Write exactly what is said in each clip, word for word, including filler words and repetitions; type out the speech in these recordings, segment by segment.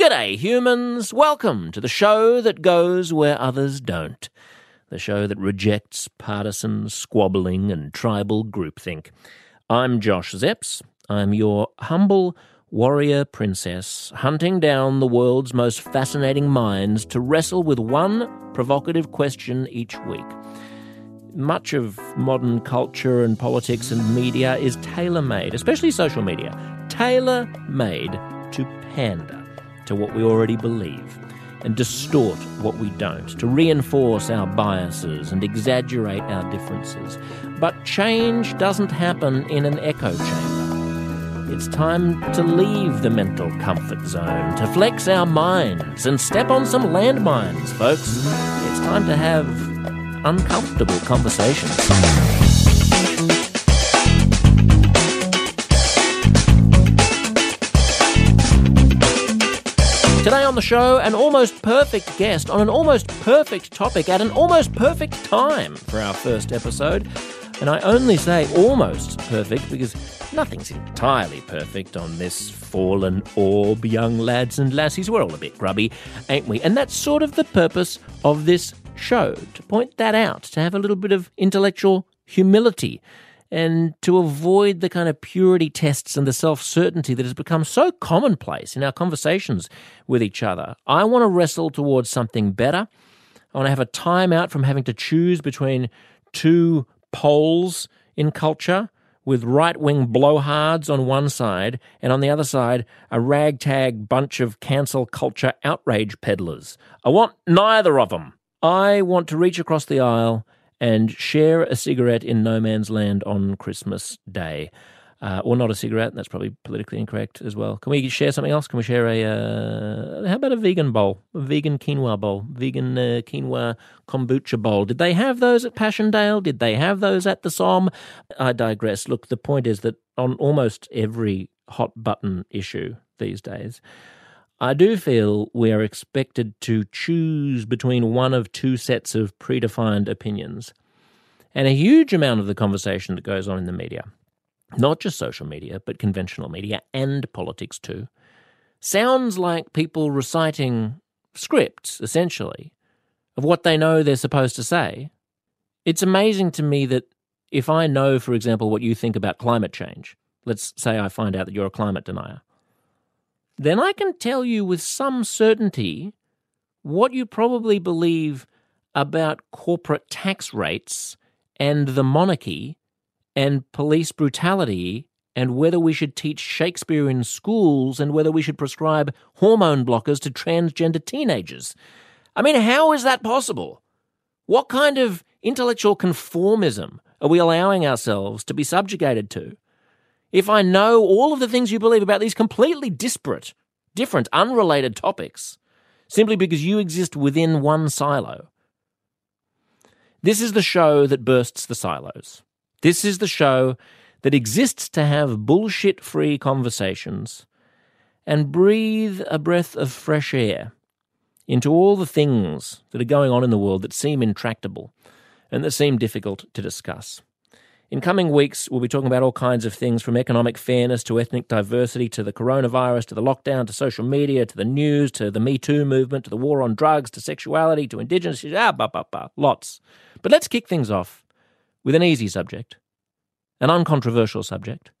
G'day, humans. Welcome to the show that goes where others don't. The show that rejects partisan squabbling and tribal groupthink. I'm Josh Zepps. I'm your humble warrior princess, hunting down the world's most fascinating minds to wrestle with one provocative question each week. Much of modern culture and politics and media is tailor-made, especially social media, tailor-made to pander to what we already believe and distort what we don't, to reinforce our biases and exaggerate our differences. But change doesn't happen in an echo chamber. It's time to leave the mental comfort zone, to flex our minds and step on some landmines, folks. It's time to have uncomfortable conversations. Today on the show, an almost perfect guest on an almost perfect topic at an almost perfect time for our first episode. And I only say almost perfect because nothing's entirely perfect on this fallen orb, young lads and lassies. We're all a bit grubby, ain't we? And that's sort of the purpose of this show, to point that out, to have a little bit of intellectual humility and to avoid the kind of purity tests and the self-certainty that has become so commonplace in our conversations with each other. I want to wrestle towards something better. I want to have a time out from having to choose between two poles in culture, with right-wing blowhards on one side and on the other side a ragtag bunch of cancel culture outrage peddlers. I want neither of them. I want to reach across the aisle and share a cigarette in no man's land on Christmas Day. Uh, or not a cigarette, that's probably politically incorrect as well. Can we share something else? Can we share a, uh, how about a vegan bowl? A vegan quinoa bowl, vegan uh, quinoa kombucha bowl. Did they have those at Passchendaele? Did they have those at the Somme? I digress. Look, the point is that on almost every hot button issue these days, I do feel we are expected to choose between one of two sets of predefined opinions. And a huge amount of the conversation that goes on in the media, not just social media, but conventional media and politics too, sounds like people reciting scripts, essentially, of what they know they're supposed to say. It's amazing to me that if I know, for example, what you think about climate change, let's say I find out that you're a climate denier, then I can tell you with some certainty what you probably believe about corporate tax rates and the monarchy and police brutality and whether we should teach Shakespeare in schools and whether we should prescribe hormone blockers to transgender teenagers. I mean, how is that possible? What kind of intellectual conformism are we allowing ourselves to be subjugated to? If I know all of the things you believe about these completely disparate, different, unrelated topics, simply because you exist within one silo. This is the show that bursts the silos. This is the show that exists to have bullshit-free conversations and breathe a breath of fresh air into all the things that are going on in the world that seem intractable and that seem difficult to discuss. In coming weeks, we'll be talking about all kinds of things, from economic fairness to ethnic diversity to the coronavirus to the lockdown to social media to the news to the Me Too movement to the war on drugs to sexuality to Indigenous issues, ah, bah, bah, bah, lots. But let's kick things off with an easy subject, an uncontroversial subject,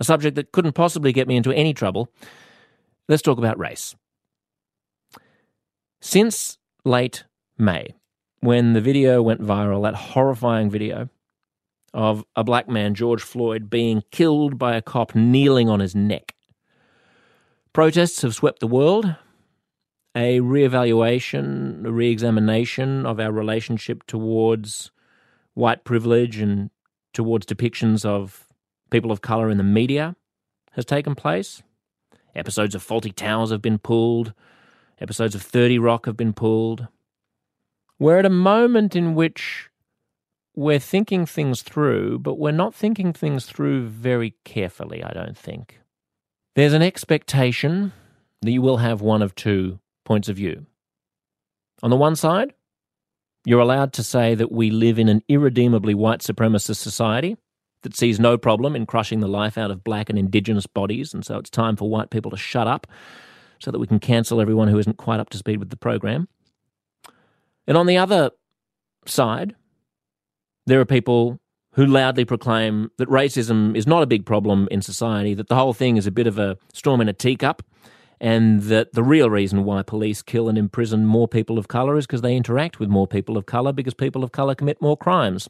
a subject that couldn't possibly get me into any trouble. Let's talk about race. Since late May, when the video went viral, that horrifying video of a black man, George Floyd, being killed by a cop kneeling on his neck, protests have swept the world. A reevaluation, a reexamination of our relationship towards white privilege and towards depictions of people of colour in the media has taken place. Episodes of Fawlty Towers have been pulled. Episodes of thirty rock have been pulled. We're at a moment in which we're thinking things through, but we're not thinking things through very carefully, I don't think. There's an expectation that you will have one of two points of view. On the one side, you're allowed to say that we live in an irredeemably white supremacist society that sees no problem in crushing the life out of black and indigenous bodies, and so it's time for white people to shut up so that we can cancel everyone who isn't quite up to speed with the program. And on the other side, there are people who loudly proclaim that racism is not a big problem in society, that the whole thing is a bit of a storm in a teacup, and that the real reason why police kill and imprison more people of colour is because they interact with more people of colour, because people of colour commit more crimes.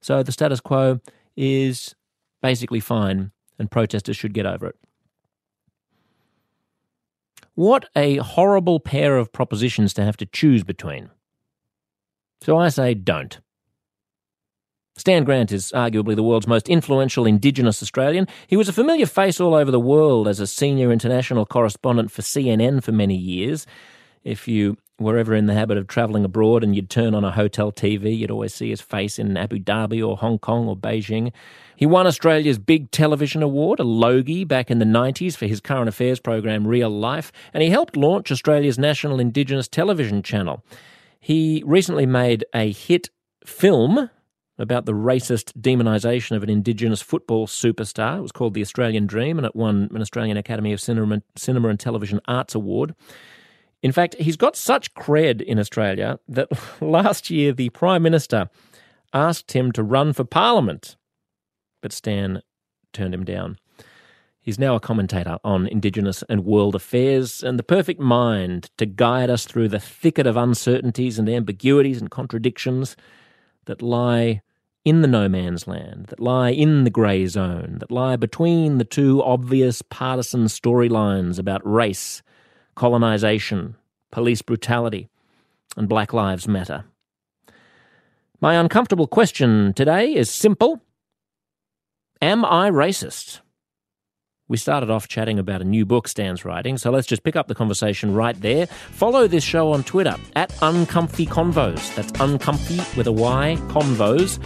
So the status quo is basically fine, and protesters should get over it. What a horrible pair of propositions to have to choose between. So I say don't. Stan Grant is arguably the world's most influential Indigenous Australian. He was a familiar face all over the world as a senior international correspondent for C N N for many years. If you were ever in the habit of travelling abroad and you'd turn on a hotel T V, you'd always see his face in Abu Dhabi or Hong Kong or Beijing. He won Australia's big television award, a Logie, back in the nineties for his current affairs program, Real Life, and he helped launch Australia's national Indigenous television channel. He recently made a hit film about the racist demonisation of an Indigenous football superstar. It was called The Australian Dream, and it won an Australian Academy of Cinema, Cinema and Television Arts Award. In fact, he's got such cred in Australia that last year the Prime Minister asked him to run for Parliament, but Stan turned him down. He's now a commentator on Indigenous and world affairs, and the perfect mind to guide us through the thicket of uncertainties and ambiguities and contradictions that lie in the no man's land, that lie in the grey zone, that lie between the two obvious partisan storylines about race, colonisation, police brutality, and Black Lives Matter. My uncomfortable question today is simple. Am I racist? We started off chatting about a new book Stan's writing, so let's just pick up the conversation right there. Follow this show on Twitter, at Uncomfy Convos. That's Uncomfy with a Y, Convos.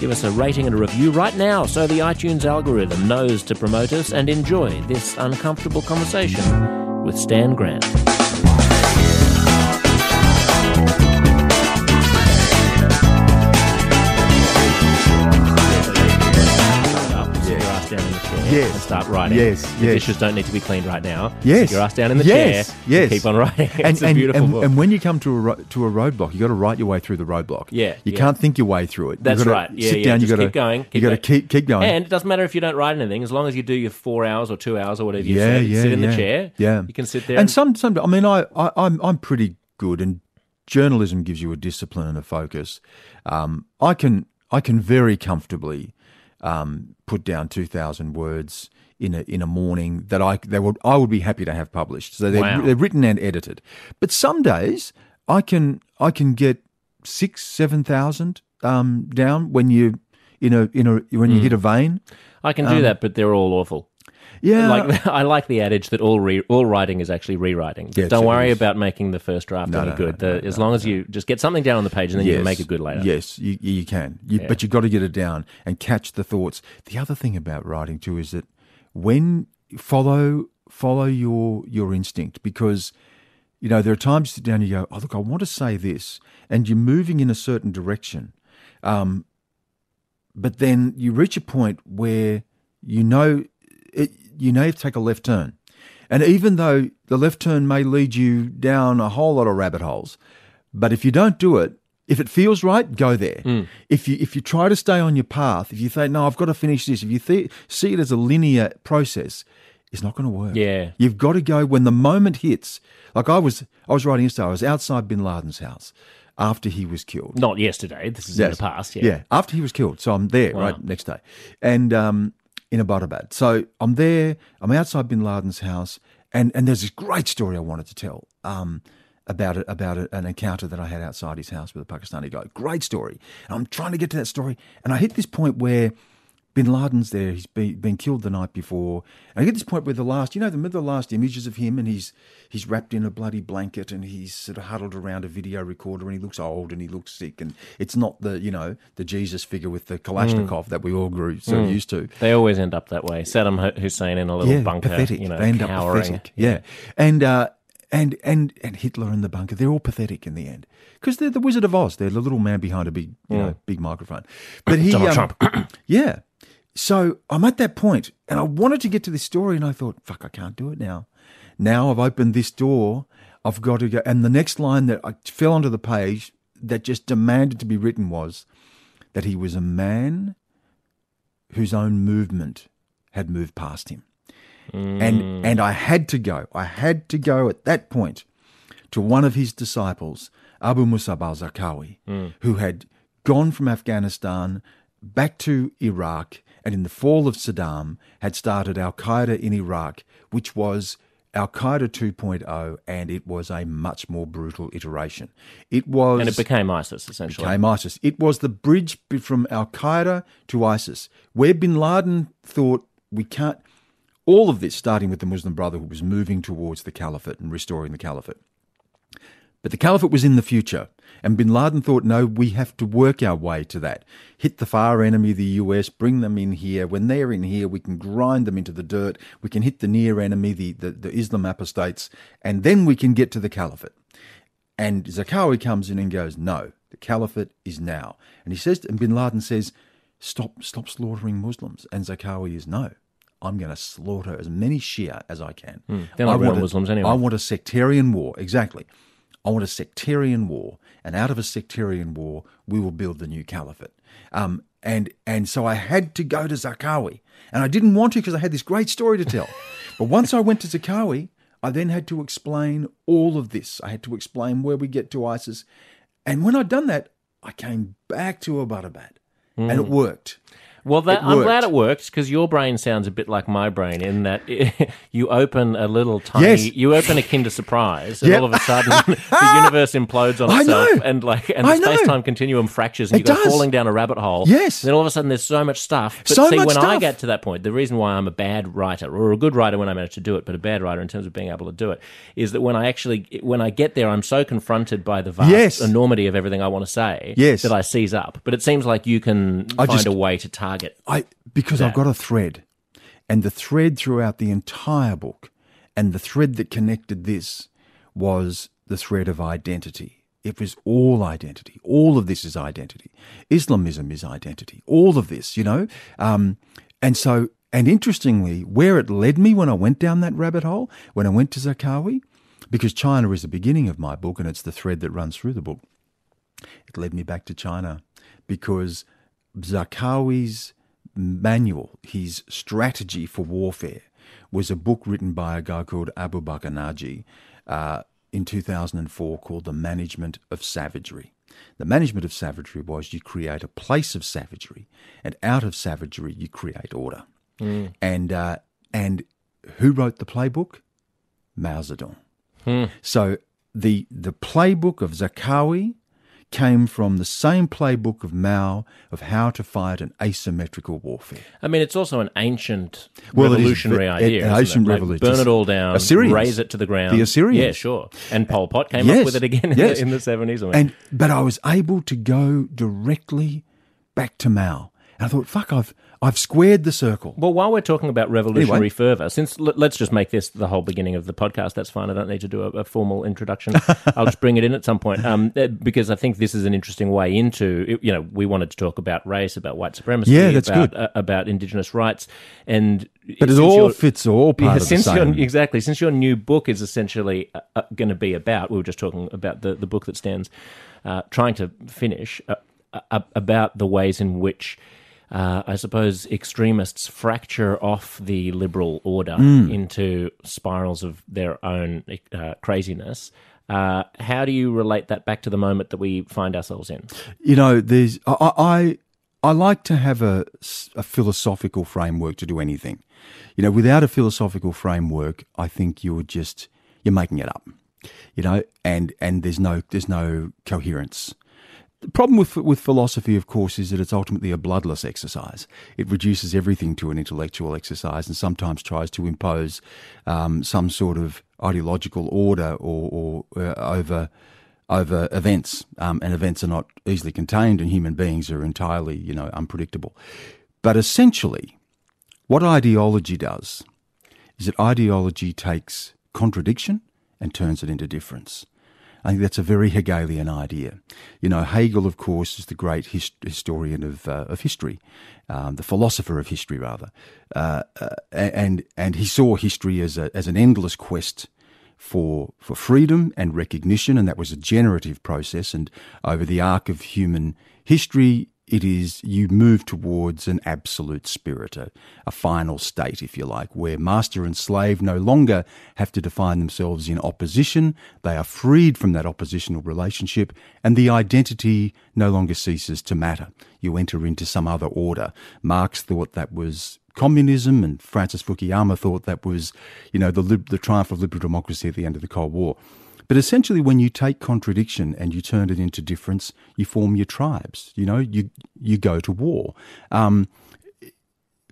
Give us a rating and a review right now so the iTunes algorithm knows to promote us, and enjoy this uncomfortable conversation with Stan Grant. Yes. And start writing. Yes, yes. The dishes don't need to be cleaned right now. Yes. Sit your ass down in the yes, chair. Yes. And keep on writing. It's and, a and, beautiful and, book. And when you come to a ro- to a roadblock, you got to write your way through the roadblock. Yeah. You yeah. can't think your way through it. That's right. Yeah. Sit yeah, down. You got to keep going. You got to keep keep going. And it doesn't matter if you don't write anything, as long as you do your four hours or two hours or whatever you yeah, said. Yeah, sit in yeah. the chair. Yeah. You can sit there. And, and some some I mean I, I I'm I'm pretty good, and journalism gives you a discipline and a focus. Um, I can I can very comfortably. Um, put down two thousand words in a in a morning that I they would I would be happy to have published. So they're, wow. they're written and edited. But some days I can I can get six seven thousand um, down when you in a in a when you mm. hit a vein. I can do um, that, but they're all awful. Yeah, like, I like the adage that all re- all writing is actually rewriting. Yes, don't worry about making the first draft no, any no, good. No, no, the, no, as long no, as you no. just get something down on the page, and then yes. you can make it good later. Yes, you, you can. You, yeah. But you've got to get it down and catch the thoughts. The other thing about writing too is that when follow follow your your instinct, because you know there are times you sit down and you go, oh look, I want to say this, and you're moving in a certain direction, um, but then you reach a point where you know. It, you know, you have to take a left turn. And even though the left turn may lead you down a whole lot of rabbit holes, but if you don't do it, if it feels right, go there. Mm. If you if you try to stay on your path, if you think, no, I've got to finish this, if you th- see it as a linear process, it's not going to work. Yeah. You've got to go when the moment hits. Like I was I was writing yesterday, I was outside Bin Laden's house after he was killed. Not yesterday, this is yes. in the past. Yeah. yeah, after he was killed. So I'm there wow. right next day. And um in Abbottabad. So I'm there, I'm outside Bin Laden's house, and, and there's this great story I wanted to tell um, about it, about it, an encounter that I had outside his house with a Pakistani guy. Great story. And I'm trying to get to that story, and I hit this point where Bin Laden's there, he's be, been killed the night before, and I get this point where the last, you know, the middle of the last images of him, and he's he's wrapped in a bloody blanket, and he's sort of huddled around a video recorder, and he looks old, and he looks sick, and it's not the, you know, the Jesus figure with the Kalashnikov mm. that we all grew so mm. used to. They always end up that way. Saddam Hussein in a little yeah, bunker, pathetic. You know, they end cowering. Up pathetic, yeah. yeah. And, uh, and, and, and Hitler in the bunker, they're all pathetic in the end, because they're the Wizard of Oz. They're the little man behind a big, you mm. know, big microphone. But he, Donald um, Trump. yeah. So I'm at that point, and I wanted to get to this story, and I thought, fuck, I can't do it now. Now I've opened this door, I've got to go. And the next line that I fell onto the page that just demanded to be written was that he was a man whose own movement had moved past him. Mm. And and I had to go. I had to go at that point to one of his disciples, Abu Musab al-Zarqawi, mm. who had gone from Afghanistan back to Iraq, and in the fall of Saddam had started al-Qaeda in Iraq, which was al-Qaeda two point oh, and it was a much more brutal iteration. It was, and it became ISIS, essentially. It became ISIS. It was the bridge from al-Qaeda to ISIS, where Bin Laden thought we can't... All of this, starting with the Muslim Brotherhood, was moving towards the caliphate and restoring the caliphate. But the caliphate was in the future, and Bin Laden thought, no, we have to work our way to that. Hit the far enemy, the U S, bring them in here. When they're in here, we can grind them into the dirt. We can hit the near enemy, the, the, the Islam apostates, and then we can get to the caliphate. And Zarqawi comes in and goes, no, the caliphate is now. And he says, and Bin Laden says, stop, stop slaughtering Muslims. And Zarqawi is, no, I'm going to slaughter as many Shia as I can. Mm, they're not real Muslims anyway. I want a sectarian war. Exactly. I want a sectarian war. And out of a sectarian war, we will build the new caliphate. Um, and and so I had to go to Zarqawi. And I didn't want to because I had this great story to tell. But once I went to Zarqawi, I then had to explain all of this. I had to explain where we get to ISIS. And when I'd done that, I came back to Abbottabad. Mm. And it worked. Well, that, I'm glad it worked, because your brain sounds a bit like my brain in that it, you open a little tiny... Yes. You open a Kinder Surprise, and yep. all of a sudden the universe implodes on itself, and like and the space-time continuum fractures, and it you go does. falling down a rabbit hole. Yes. Then all of a sudden there's so much stuff. But so see, much when stuff. I get to that point, the reason why I'm a bad writer, or a good writer when I manage to do it, but a bad writer in terms of being able to do it, is that when I actually when I get there, I'm so confronted by the vast yes. enormity of everything I want to say yes. that I seize up. But it seems like you can I find just, a way to target. I because that. I've got a thread, and the thread throughout the entire book, and the thread that connected this was the thread of identity. It was all identity. All of this is identity. Islamism is identity. All of this, you know. Um, and so, and interestingly, where it led me when I went down that rabbit hole, when I went to Zarqawi, because China is the beginning of my book, and it's the thread that runs through the book. It led me back to China, because Zarqawi's manual, his strategy for warfare, was a book written by a guy called Abu Bakr Naji uh, in two thousand four called The Management of Savagery. The management of savagery was you create a place of savagery, and out of savagery you create order. Mm. And uh, and who wrote the playbook? Mao Zedong. Mm. So the the playbook of Zarqawi came from the same playbook of Mao of how to fight an asymmetrical warfare. I mean, it's also an ancient well, revolutionary it is, it, idea. An ancient it? revolution. Like burn it all down, Assyrians, raise it to the ground. The Assyrians. Yeah, sure. And Pol Pot came yes, up with it again in, yes. the, in the seventies. I mean. And But I was able to go directly back to Mao. And I thought, fuck, I've... I've squared the circle. Well, while we're talking about revolutionary anyway. fervour, since let's just make this the whole beginning of the podcast, that's fine. I don't need to do a, a formal introduction. I'll just bring it in at some point um, because I think this is an interesting way into, you know, we wanted to talk about race, about white supremacy, yeah, that's about, good. Uh, about Indigenous rights. and But it all fits all part of the same. Exactly. Since your new book is essentially uh, going to be about, we were just talking about the, the book that Stan's uh, trying to finish, uh, uh, about the ways in which Uh, I suppose extremists fracture off the liberal order mm. into spirals of their own uh, craziness. Uh, how do you relate that back to the moment that we find ourselves in? You know, there's I I, I like to have a, a philosophical framework to do anything. You know, without a philosophical framework, I think you're just you're making it up. You know, and and there's no there's no coherence. The problem with with philosophy, of course, is that it's ultimately a bloodless exercise. It reduces everything to an intellectual exercise, and sometimes tries to impose um, some sort of ideological order or, or uh, over over events. Um, and events are not easily contained, and human beings are entirely, you know, unpredictable. But essentially, what ideology does is that ideology takes contradiction and turns it into difference. I think that's a very Hegelian idea. You know, Hegel, of course, is the great hist- historian of uh, of history, um, the philosopher of history, rather, uh, uh, and and he saw history as a as an endless quest for for freedom and recognition, and that was a generative process. And over the arc of human history, it is you move towards an absolute spirit, a, a final state, if you like, where master and slave no longer have to define themselves in opposition. They are freed from that oppositional relationship, and the identity no longer ceases to matter. You enter into some other order. Marx thought that was communism, and Francis Fukuyama thought that was, you know, the, lib- the triumph of liberal democracy at the end of the Cold War. But essentially, when you take contradiction and you turn it into difference, you form your tribes. You know, you you go to war. Um,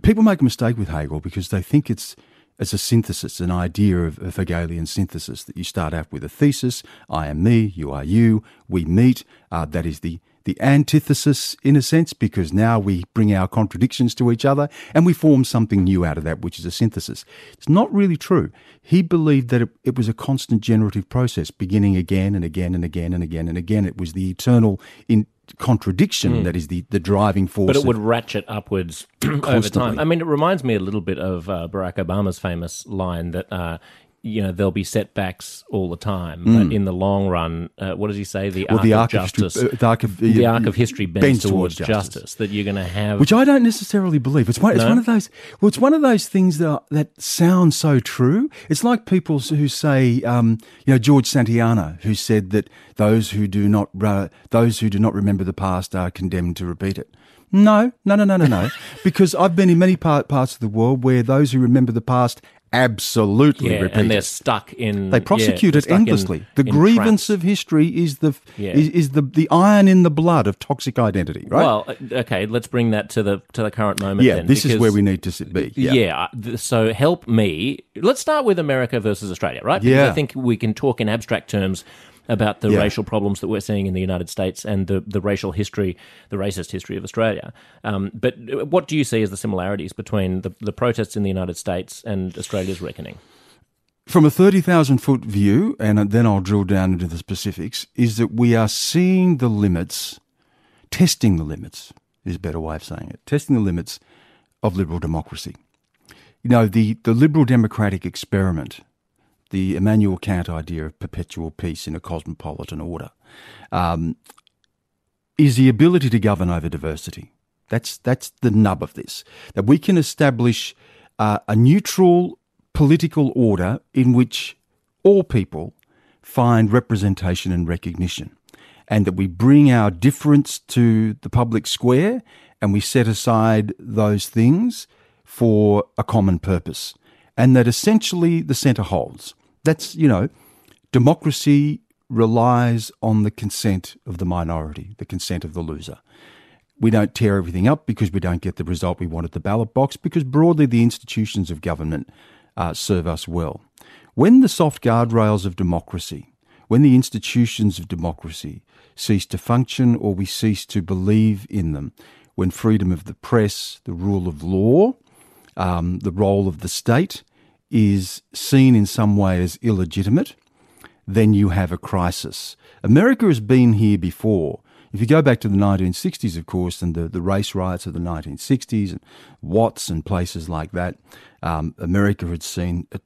people make a mistake with Hegel because they think it's it's a synthesis, an idea of a Hegelian synthesis, that you start out with a thesis: I am me, you are you, we meet. Uh, that is the the antithesis, in a sense, because now we bring our contradictions to each other and we form something new out of that, which is a synthesis. It's not really true. He believed that it, it was a constant generative process, beginning again and again and again and again and again. It was the eternal in contradiction mm. that is the, the driving force. But it would ratchet upwards over time. I mean, it reminds me a little bit of uh, Barack Obama's famous line that... Uh, you know, there'll be setbacks all the time, but mm. in the long run, uh, what does he say? The well, arc the of arc justice, of, uh, the, arc of, uh, the arc of history bends, bends towards, towards justice, justice. That you're going to have, which I don't necessarily believe. It's one, it's no? one of those. Well, it's one of those things that that sounds so true. It's like people who say, um, you know, George Santayana, who said that those who do not uh, those who do not remember the past are condemned to repeat it. No, no, no, no, no, no, because I've been in many part, parts of the world where those who remember the past absolutely yeah, repeat and they're stuck in they prosecute yeah, it endlessly in, the in grievance traps. Of history is the yeah. is, is the the iron in the blood of toxic identity, right? Well, okay, let's bring that to the to the current moment. Yeah, then, this because, is where we need to be. Yeah. yeah so help me let's start with America versus Australia, right? Because yeah. I think we can talk in abstract terms about the yeah. racial problems that we're seeing in the United States and the, the racial history, the racist history of Australia. Um, but what do you see as the similarities between the, the protests in the United States and Australia's reckoning? From a thirty thousand foot view, and then I'll drill down into the specifics, is that we are seeing the limits, testing the limits is a better way of saying it, testing the limits of liberal democracy. You know, the, the liberal democratic experiment, the Immanuel Kant idea of perpetual peace in a cosmopolitan order, um, is the ability to govern over diversity. That's that's the nub of this, that we can establish uh, a neutral political order in which all people find representation and recognition, and that we bring our difference to the public square and we set aside those things for a common purpose. And that essentially the centre holds. That's, you know, democracy relies on the consent of the minority, the consent of the loser. We don't tear everything up because we don't get the result we want at the ballot box, because broadly the institutions of government uh, serve us well. When the soft guardrails of democracy, when the institutions of democracy cease to function or we cease to believe in them, when freedom of the press, the rule of law, Um, the role of the state is seen in some way as illegitimate, then you have a crisis. America has been here before. If you go back to the nineteen sixties, of course, and the, the race riots of the nineteen sixties, and Watts and places like that, um, America had seen a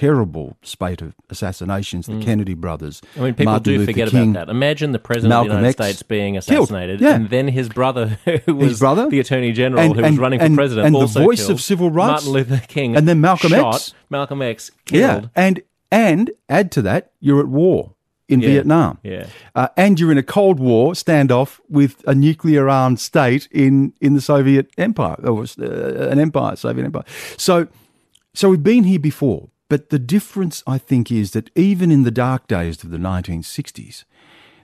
terrible spate of assassinations, the mm. Kennedy brothers. I mean, people Martin do Luther forget King, about that. Imagine the President Malcolm of the United X, States being assassinated, yeah. and then his brother, who was his brother? the Attorney General, and, who and, was running and, for President, and also the voice killed. Of civil rights. Martin Luther King and then Malcolm shot, X. Malcolm X killed. Yeah. And, and add to that, you're at war in yeah. Vietnam. Yeah. Uh, and you're in a Cold War standoff with a nuclear-armed state in, in the Soviet Empire. It was uh, an empire, Soviet Empire. So, so we've been here before. But the difference, I think, is that even in the dark days of the nineteen sixties,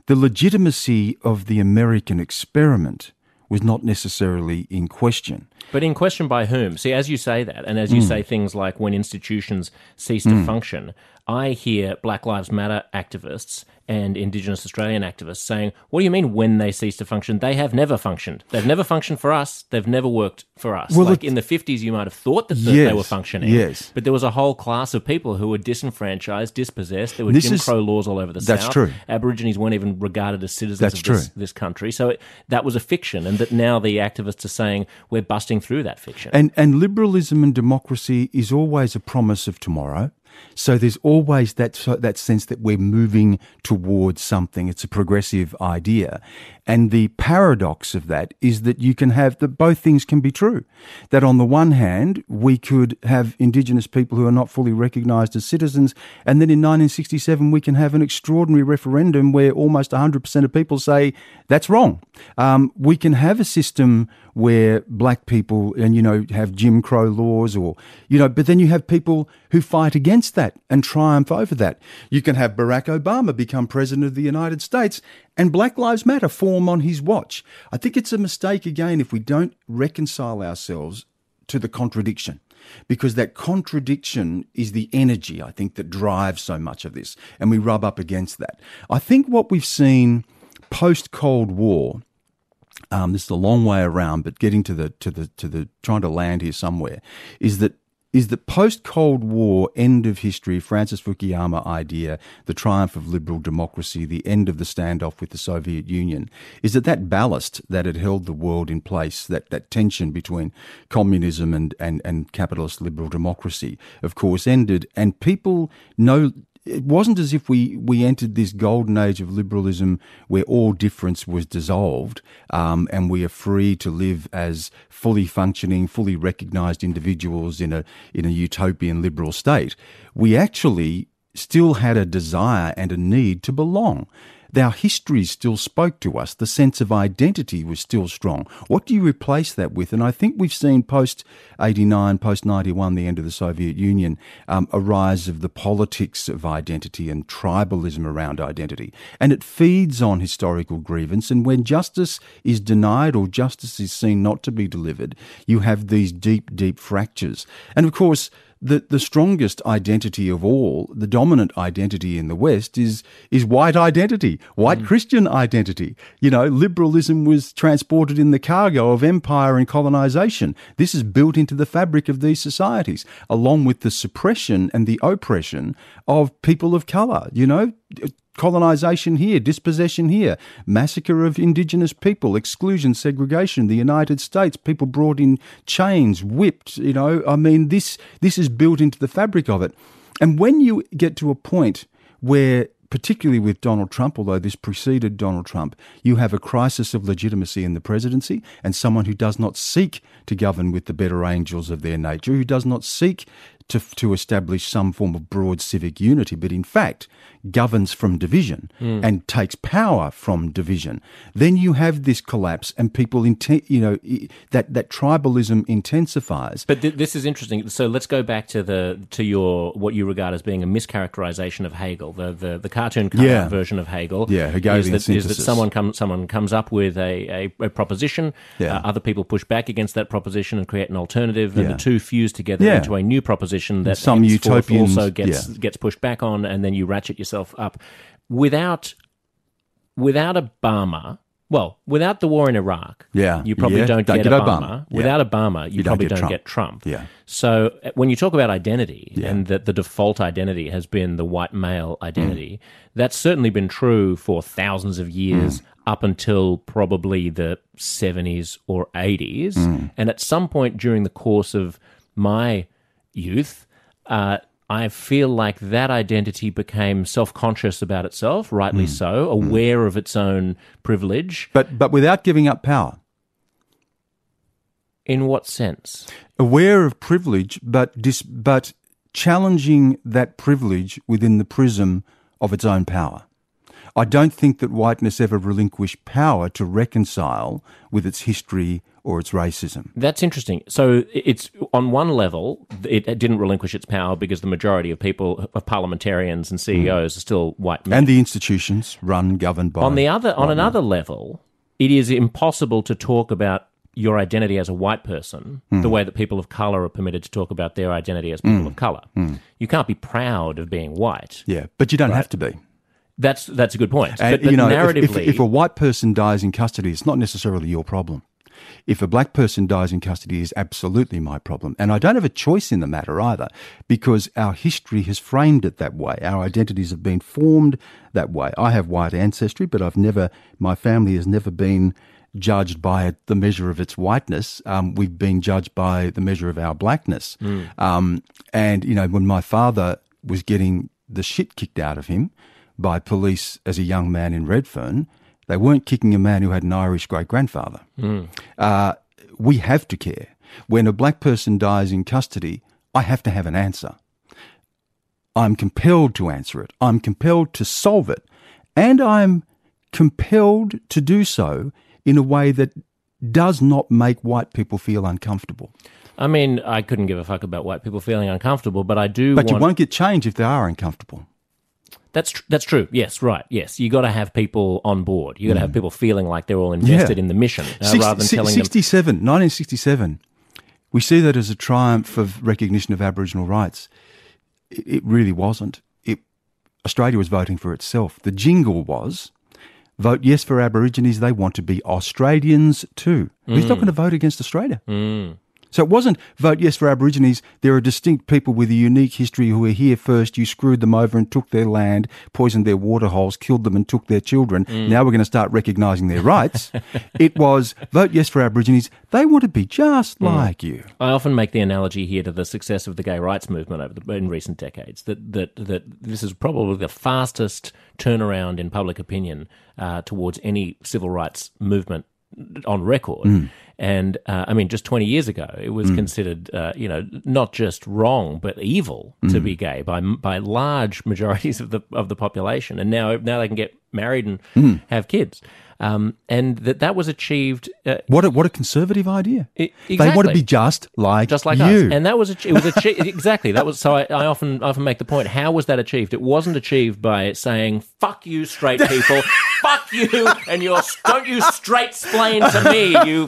the legitimacy of the American experiment was not necessarily in question. But in question by whom? See, as you say that, and as you mm. say things like when institutions cease to mm. function, I hear Black Lives Matter activists and Indigenous Australian activists saying, what do you mean when they cease to function? They have never functioned. They've never functioned for us. They've never worked for us. Well, like in the fifties, you might have thought that the, yes, they were functioning. Yes. But there was a whole class of people who were disenfranchised, dispossessed. There were this Jim is, Crow laws all over the that's South. That's true. Aborigines weren't even regarded as citizens that's of this, this country. So it, that was a fiction, and that now the activists are saying we're busting through that fiction. And, and liberalism and democracy is always a promise of tomorrow. So there's always that that sense that we're moving towards something. It's a progressive idea. And the paradox of that is that you can have that both things can be true. That on the one hand, we could have Indigenous people who are not fully recognised as citizens, and then in nineteen sixty-seven we can have an extraordinary referendum where almost one hundred percent of people say that's wrong. Um, we can have a system where black people and, you know, have Jim Crow laws or, you know, but then you have people who fight against that and triumph over that. You can have Barack Obama become president of the United States and Black Lives Matter form on his watch. I think it's a mistake, again, if we don't reconcile ourselves to the contradiction, because that contradiction is the energy, I think, that drives so much of this, and we rub up against that. I think what we've seen post-Cold War, Um, this is a long way around, but getting to the to the to the trying to land here somewhere, is that is the post-Cold War end of history, Francis Fukuyama idea, the triumph of liberal democracy, the end of the standoff with the Soviet Union, is that that ballast that had held the world in place, that, that tension between communism and, and, and capitalist liberal democracy, of course, ended. And people know... It wasn't as if we, we entered this golden age of liberalism where all difference was dissolved um, and we are free to live as fully functioning, fully recognised individuals in a in a utopian liberal state. We actually still had a desire and a need to belong. Our history still spoke to us. The sense of identity was still strong. What do you replace that with? And I think we've seen post eighty-nine, post ninety-one, the end of the Soviet Union, um, a rise of the politics of identity and tribalism around identity. And it feeds on historical grievance. And when justice is denied or justice is seen not to be delivered, you have these deep, deep fractures. And of course, The, the strongest identity of all, the dominant identity in the West, is is white identity, white mm. Christian identity. You know, liberalism was transported in the cargo of empire and colonization. This is built into the fabric of these societies, along with the suppression and the oppression of people of colour, you know. Colonization here, dispossession here, massacre of Indigenous people, exclusion, segregation, the United States, people brought in chains, whipped, you know, I mean, this this is built into the fabric of it. And when you get to a point where, particularly with Donald Trump, although this preceded Donald Trump, you have a crisis of legitimacy in the presidency and someone who does not seek to govern with the better angels of their nature, who does not seek to to establish some form of broad civic unity, but in fact governs from division mm. and takes power from division. Then you have this collapse and people, inten- you know, that, that tribalism intensifies. But th- this is interesting. So let's go back to the to your what you regard as being a mischaracterization of Hegel, the the, the cartoon yeah. version of Hegel. Yeah, Hegelian is that, synthesis. Is that someone, come, someone comes up with a, a, a proposition, yeah. uh, other people push back against that proposition and create an alternative, yeah. and the two fuse together yeah. into a new proposition. That some utopians also gets yeah. gets pushed back on, and then you ratchet yourself up. Without without Obama, well, without the war in Iraq, yeah. you probably yeah. don't, don't get, get Obama. Obama. Yeah. Without Obama, you, you probably don't get don't Trump. Get Trump. Yeah. So when you talk about identity yeah. and that the default identity has been the white male identity, mm. that's certainly been true for thousands of years mm. up until probably the seventies or eighties. Mm. And at some point during the course of my youth, uh, I feel like that identity became self-conscious about itself, rightly mm. so, aware mm. of its own privilege. But but without giving up power. In what sense? Aware of privilege, but dis- but challenging that privilege within the prism of its own power. I don't think that whiteness ever relinquished power to reconcile with its history or its racism. That's interesting. So it's on one level, it, it didn't relinquish its power because the majority of people, of parliamentarians and C E Os, mm. are still white men, and the institutions run governed by. On the other, on another men. level, it is impossible to talk about your identity as a white person mm. the way that people of colour are permitted to talk about their identity as people mm. of colour. Mm. You can't be proud of being white. Yeah, but you don't right? have to be. That's that's a good point. And, but, but you know, narratively, if, if, if a white person dies in custody, it's not necessarily your problem. If a black person dies in custody, it is absolutely my problem. And I don't have a choice in the matter either, because our history has framed it that way. Our identities have been formed that way. I have white ancestry, but I've never, my family has never been judged by the measure of its whiteness. Um, we've been judged by the measure of our blackness. Mm. Um, and, you know, when my father was getting the shit kicked out of him by police as a young man in Redfern, they weren't kicking a man who had an Irish great-grandfather. Mm. Uh, we have to care. When a black person dies in custody, I have to have an answer. I'm compelled to answer it. I'm compelled to solve it. And I'm compelled to do so in a way that does not make white people feel uncomfortable. I mean, I couldn't give a fuck about white people feeling uncomfortable, but I do But want... you won't get change if they are uncomfortable. That's tr- that's true. Yes, right. Yes, you got to have people on board. You got to mm. have people feeling like they're all invested yeah. in the mission, uh, Six, rather than si- telling sixty-seven, them. nineteen sixty-seven, we see that as a triumph of recognition of Aboriginal rights. It, it really wasn't. It, Australia was voting for itself. The jingle was, vote yes for Aborigines. They want to be Australians too. Mm. Who's not going to vote against Australia? Mm. So it wasn't vote yes for Aborigines, there are distinct people with a unique history who were here first, you screwed them over and took their land, poisoned their water holes, killed them and took their children, mm. now we're going to start recognising their rights. It was vote yes for Aborigines, they want to be just mm. like you. I often make the analogy here to the success of the gay rights movement over the, in recent decades, that, that, that this is probably the fastest turnaround in public opinion uh, towards any civil rights movement on record. Mm. And, uh, I mean, just twenty years ago, it was mm. considered, uh, you know, not just wrong, but evil mm. to be gay by by large majorities of the of the population. And now now they can get married and mm. have kids. Um, and that that was achieved... Uh, what a, what a conservative idea. It, exactly. They want to be just like Just like you. Us. And that was... It was achieved... exactly. That was, so I, I often often make the point, how was that achieved? It wasn't achieved by saying, fuck you, straight people, fuck you, and you're, don't you straight-splain to me, you...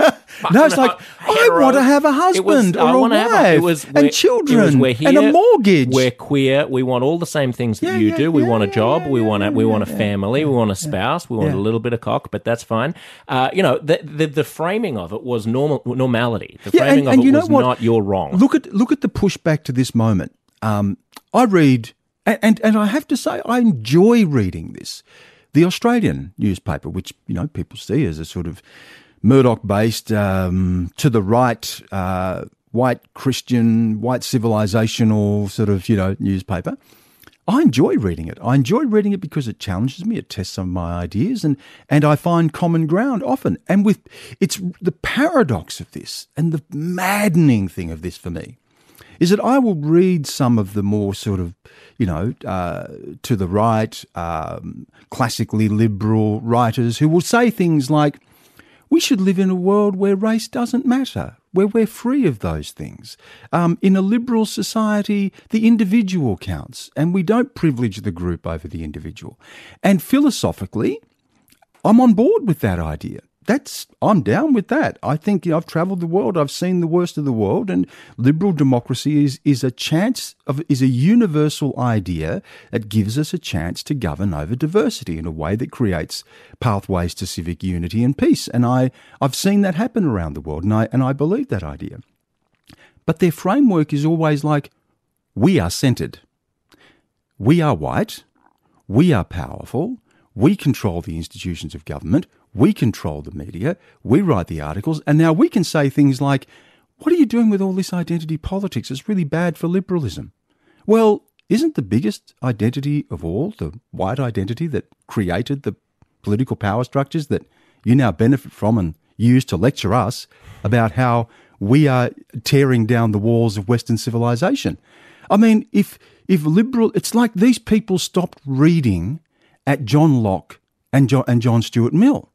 No, it's like, hetero. I want to have a husband was, or I a wife a, was, and children was, here, and a mortgage. We're queer. We want all the same things that yeah, you yeah, do. We yeah, want a job. Yeah, we want a, we yeah, want a family. Yeah, we want a spouse. We yeah. want a little bit of cock, but that's fine. Uh, you know, the, the the framing of it was normal normality. The framing yeah, and, of and it you know was what? Not your wrong. Look at look at the pushback to this moment. Um, I read, and, and, and I have to say, I enjoy reading this. The Australian newspaper, which, you know, people see as a sort of Murdoch-based, um, to the right, uh, white Christian, white civilizational sort of, you know, newspaper. I enjoy reading it. I enjoy reading it because it challenges me, it tests some of my ideas, and and I find common ground often. And with it's the paradox of this and the maddening thing of this for me is that I will read some of the more sort of, you know, uh, to the right, um, classically liberal writers who will say things like, we should live in a world where race doesn't matter, where we're free of those things. Um, in a liberal society, the individual counts, and we don't privilege the group over the individual. And philosophically, I'm on board with that idea. That's I'm down with that. I think, you know, I've travelled the world, I've seen the worst of the world, and liberal democracy is is a chance of is a universal idea that gives us a chance to govern over diversity in a way that creates pathways to civic unity and peace. And I I've seen that happen around the world, and I and I believe that idea. But their framework is always like, we are centred, we are white, we are powerful, we control the institutions of government. We control the media, we write the articles, and now we can say things like, what are you doing with all this identity politics? It's really bad for liberalism. Well, isn't the biggest identity of all the white identity that created the political power structures that you now benefit from and use to lecture us about how we are tearing down the walls of Western civilization? I mean, if if liberal... It's like these people stopped reading at John Locke and John, and John Stuart Mill.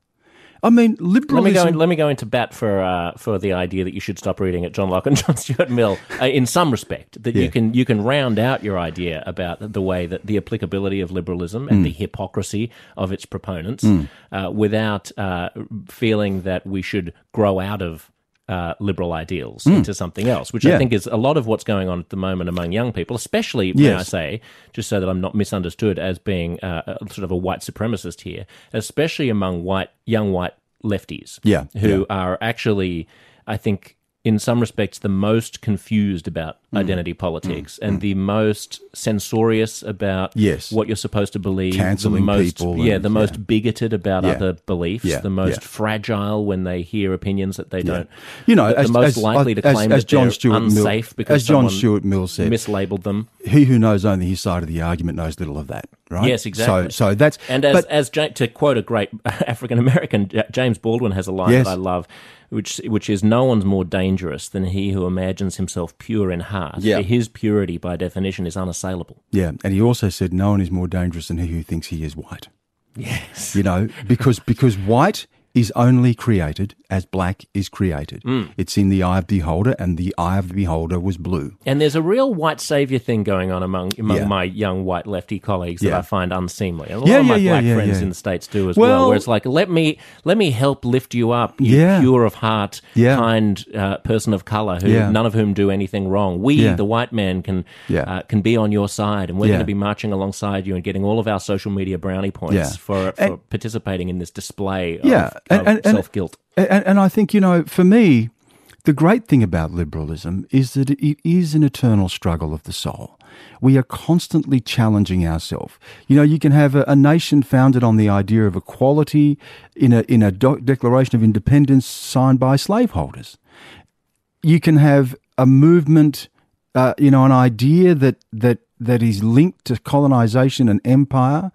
I mean, liberalism... Let me go, let me go into bat for uh, for the idea that you should stop reading at John Locke and John Stuart Mill uh, in some respect, that yeah. you can you can round out your idea about the way that the applicability of liberalism and mm. the hypocrisy of its proponents mm. uh, without uh, feeling that we should grow out of Uh, liberal ideals mm. into something else, which yeah. I think is a lot of what's going on at the moment among young people, especially, may yes. I say, just so that I'm not misunderstood as being uh, a, sort of a white supremacist here, especially among white young white lefties yeah. who yeah. are actually, I think, in some respects, the most confused about mm. identity politics mm. and mm. the most censorious about yes. what you're supposed to believe. Cancelling people. Yeah, and, the most yeah. bigoted about yeah. other beliefs, yeah. the most yeah. fragile when they hear opinions that they yeah. don't. You know, as, the most as, likely to claim as, as that John they're Stuart unsafe Mill, because as John Stuart Mill said, mislabeled them. He who knows only his side of the argument knows little of that, right? Yes, exactly. So, so that's and as, but, as to quote a great African American, James Baldwin has a line yes. that I love, which which is, no one's more dangerous than he who imagines himself pure in heart. Yeah. His purity, by definition, is unassailable. Yeah, and he also said, no one is more dangerous than he who thinks he is white. Yes. You know, because because white is only created as black is created. Mm. It's in the eye of the beholder, and the eye of the beholder was blue. And there's a real white saviour thing going on among among yeah. my young white lefty colleagues yeah. that I find unseemly. And a lot yeah, of my yeah, black yeah, friends yeah. in the States do as well, well, where it's like, let me let me help lift you up, you yeah. pure of heart, yeah. kind uh, person of colour, who yeah. none of whom do anything wrong. We, yeah. the white man, can yeah. uh, can be on your side, and we're yeah. going to be marching alongside you and getting all of our social media brownie points yeah. for, for and, participating in this display yeah. of And, and, self-guilt. And, and, and I think, you know, for me, the great thing about liberalism is that it is an eternal struggle of the soul. We are constantly challenging ourselves. You know, you can have a, a nation founded on the idea of equality in a, in a doc- Declaration of Independence signed by slaveholders. You can have a movement, uh, you know, an idea that, that that is linked to colonization and empire,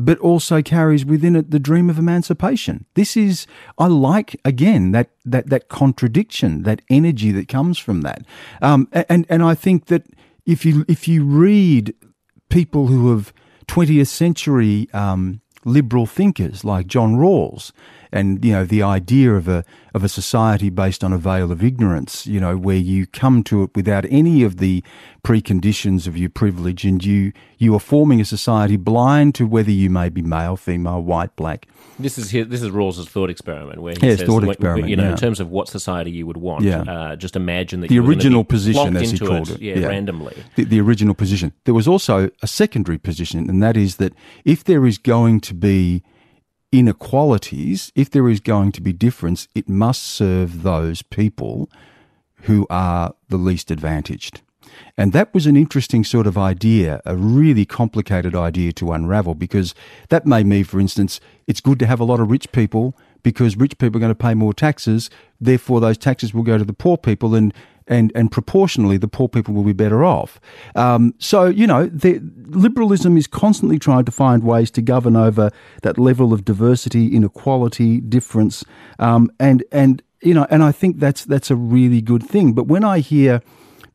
but also carries within it the dream of emancipation. This is, I like, again, that that that contradiction, that energy that comes from that. Um, and and I think that if you if you read people who have twentieth century um, liberal thinkers like John Rawls, and you know the idea of a of a society based on a veil of ignorance, you know, where you come to it without any of the preconditions of your privilege, and you you are forming a society blind to whether you may be male, female, white, black. This is his, this is Rawls's thought experiment, where he yes, says, thought experiment, you know, yeah. in terms of what society you would want, yeah. uh, just imagine that the you original be position, as he called it, it yeah, yeah. randomly. The, the original position. There was also a secondary position, and that is that if there is going to be inequalities, if there is going to be difference, it must serve those people who are the least advantaged. And that was an interesting sort of idea, a really complicated idea to unravel, because that made me, for instance, it's good to have a lot of rich people because rich people are going to pay more taxes, therefore those taxes will go to the poor people, and and and proportionally the poor people will be better off. Um, so, you know, the, liberalism is constantly trying to find ways to govern over that level of diversity, inequality, difference, um, and and you know, and I think that's that's a really good thing. But when I hear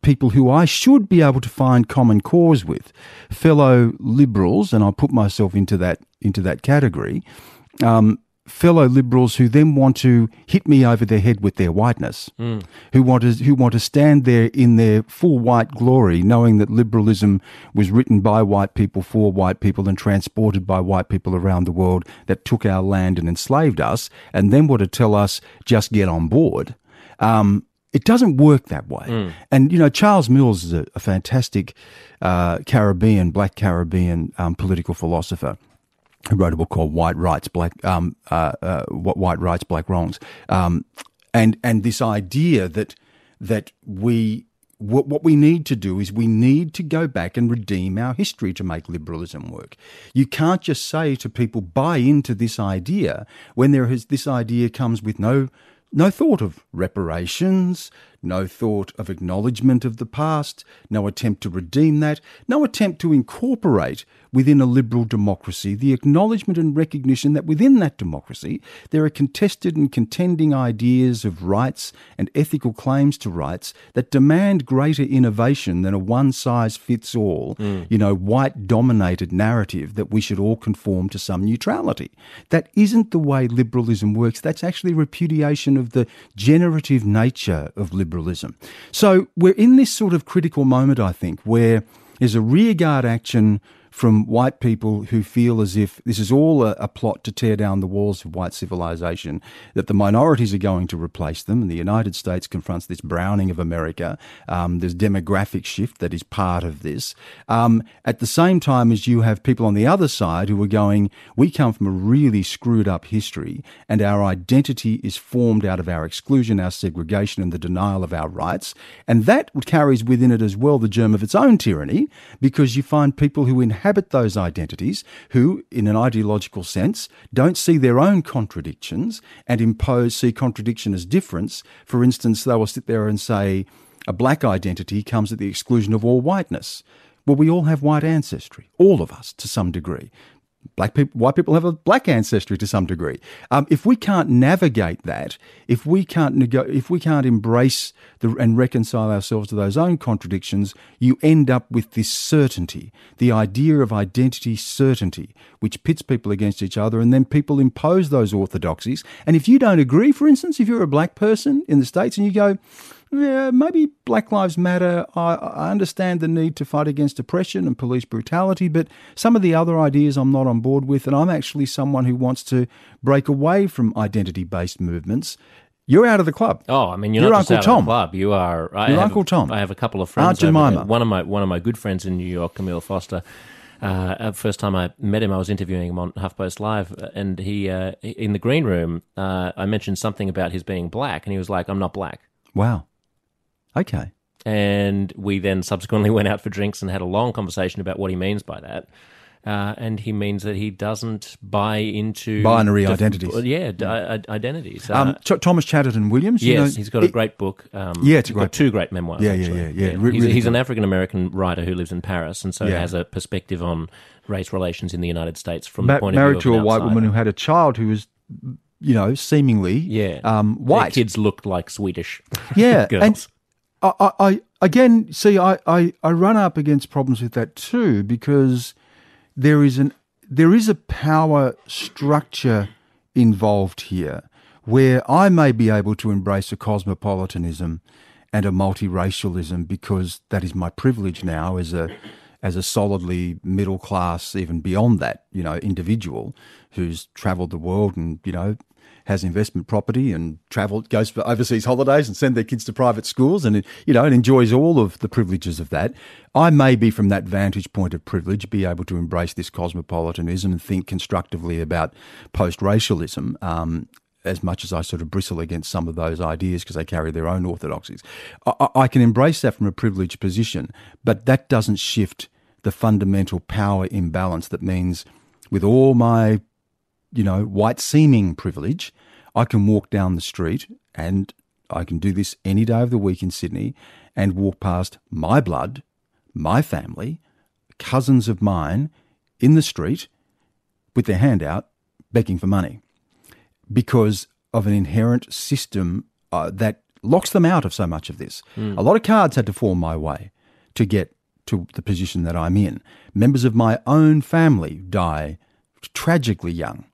people who I should be able to find common cause with, fellow liberals, and I'll put myself into that into that category, um, fellow liberals who then want to hit me over the head with their whiteness, mm. who want to who want to stand there in their full white glory, knowing that liberalism was written by white people for white people and transported by white people around the world that took our land and enslaved us, and then want to tell us, just get on board. Um, it doesn't work that way. Mm. And, you know, Charles Mills is a, a fantastic uh, Caribbean, black Caribbean um, political philosopher, who wrote a book called White Rights, Black um, uh, uh, White Rights, Black Wrongs, um, and and this idea that that we what, what we need to do is we need to go back and redeem our history to make liberalism work. You can't just say to people, buy into this idea, when there is this idea comes with no no thought of reparations, no thought of acknowledgement of the past, no attempt to redeem that, no attempt to incorporate within a liberal democracy the acknowledgement and recognition that within that democracy there are contested and contending ideas of rights and ethical claims to rights that demand greater innovation than a one-size-fits-all, mm. you know, white-dominated narrative that we should all conform to some neutrality. That isn't the way liberalism works. That's actually repudiation of the generative nature of liberalism. Liberalism. So we're in this sort of critical moment, I think, where there's a rearguard action from white people who feel as if this is all a, a plot to tear down the walls of white civilization, that the minorities are going to replace them, and the United States confronts this browning of America. Um, there's demographic shift that is part of this. Um, at the same time as you have people on the other side who are going, we come from a really screwed up history, and our identity is formed out of our exclusion, our segregation, and the denial of our rights. And that carries within it as well the germ of its own tyranny, because you find people who inhabit those identities who, in an ideological sense, don't see their own contradictions and impose, see contradiction as difference. For instance, they will sit there and say, a black identity comes at the exclusion of all whiteness. Well, we all have white ancestry, all of us to some degree. Black people, white people have a black ancestry to some degree. Um, if we can't navigate that, if we can't nego- if we can't embrace the, and reconcile ourselves to those own contradictions, you end up with this certainty, the idea of identity certainty, which pits people against each other, and then people impose those orthodoxies. And if you don't agree, for instance, if you're a black person in the States and you go, yeah, maybe Black Lives Matter, I, I understand the need to fight against oppression and police brutality, but some of the other ideas I'm not on board with, and I'm actually someone who wants to break away from identity-based movements, you're out of the club. Oh, I mean, you're, you're not Uncle just out Tom. Of the club. You are. I you're have, Uncle Tom. I have a couple of friends. Aunt Jemima. One of my one of my good friends in New York, Camille Foster. Uh, first time I met him, I was interviewing him on HuffPost Live, and he uh, in the green room, uh, I mentioned something about his being black, and he was like, "I'm not black." Wow. Okay. And we then subsequently went out for drinks and had a long conversation about what he means by that. Uh, and he means that he doesn't buy into... Binary def- identities. Yeah, d- identities. Uh, um, Ch- Thomas Chatterton Williams. Yes, you know, he's got a it, great book. Um, yeah, it's a great book. Two great memoirs, yeah, actually. Yeah, yeah, yeah. yeah. Really he's he's an African-American writer who lives in Paris, and so yeah. has a perspective on race relations in the United States from Ma- the point of view of an outsider. Married to a white woman who had a child who was... you know, seemingly yeah. um, white. Their kids looked like Swedish yeah. girls. And I, I again, see, I, I, I run up against problems with that too, because there is an there is a power structure involved here where I may be able to embrace a cosmopolitanism and a multiracialism because that is my privilege now as a as a solidly middle class, even beyond that, you know, individual who's travelled the world and, you know, has investment property and travelled, goes for overseas holidays and send their kids to private schools and, you know, and enjoys all of the privileges of that. I may be from that vantage point of privilege, be able to embrace this cosmopolitanism and think constructively about post-racialism, um, as much as I sort of bristle against some of those ideas because they carry their own orthodoxies. I, I can embrace that from a privileged position, but that doesn't shift the fundamental power imbalance that means with all my, you know, white-seeming privilege, I can walk down the street, and I can do this any day of the week in Sydney, and walk past my blood, my family, cousins of mine in the street with their hand out begging for money because of an inherent system uh, that locks them out of so much of this. Mm. A lot of cards had to fall my way to get to the position that I'm in. Members of my own family die tragically young,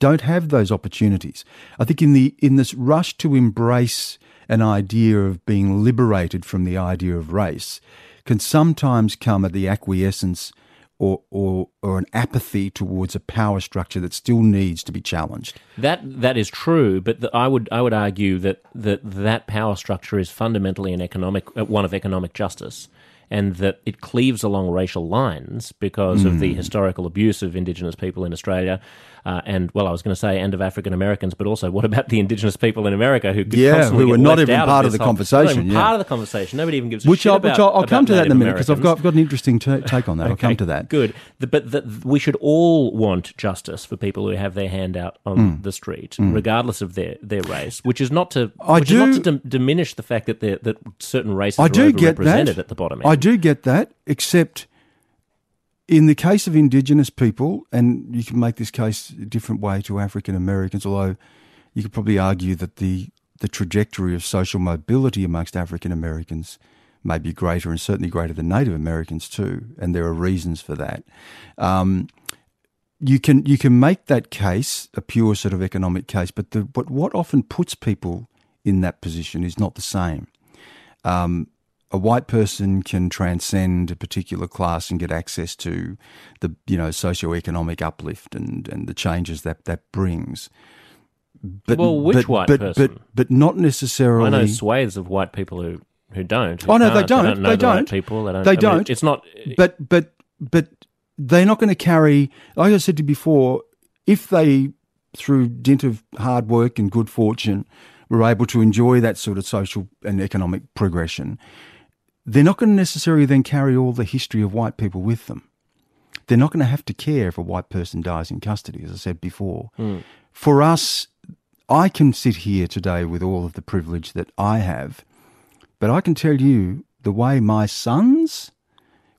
don't have those opportunities. I think in the in this rush to embrace an idea of being liberated from the idea of race can sometimes come at the acquiescence or or, or an apathy towards a power structure that still needs to be challenged. That that is true, but the, I would I would argue that, that that power structure is fundamentally an economic uh, one of economic justice, and that it cleaves along racial lines because mm. of the historical abuse of Indigenous people in Australia uh, and, well, I was going to say, and of African Americans, but also what about the Indigenous people in America who could yeah, constantly who were not even part of, of the whole, conversation. Not even yeah. part of the conversation. Nobody even gives a which shit I'll, about Which I'll, I'll come to that in a minute because I've got, I've got an interesting t- take on that. Okay, I'll come to that. Good. The, but the, we should all want justice for people who have their hand out on mm. the street, mm. regardless of their, their race, which is not to, which do, is not to d- diminish the fact that, that certain races I are overrepresented at the bottom end. I do get that, except in the case of Indigenous people, and you can make this case a different way to African Americans, although you could probably argue that the, the trajectory of social mobility amongst African Americans may be greater and certainly greater than Native Americans too, and there are reasons for that. Um, you can you can make that case, a pure sort of economic case, but the but what often puts people in that position is not the same. Um a white person can transcend a particular class and get access to the, you know, socioeconomic uplift and, and the changes that that brings. But, well, which but, white but, person? But, but, but not necessarily. I know swathes of white people who, who don't. Who oh, no, they don't. They don't. Know they, the don't. Right people. they don't. They I don't. Mean, it's not. But, but, but they're not going to carry, like I said to you before, if they, through dint of hard work and good fortune, were able to enjoy that sort of social and economic progression, they're not going to necessarily then carry all the history of white people with them. They're not going to have to care if a white person dies in custody, as I said before. Mm. For us, I can sit here today with all of the privilege that I have, but I can tell you the way my sons,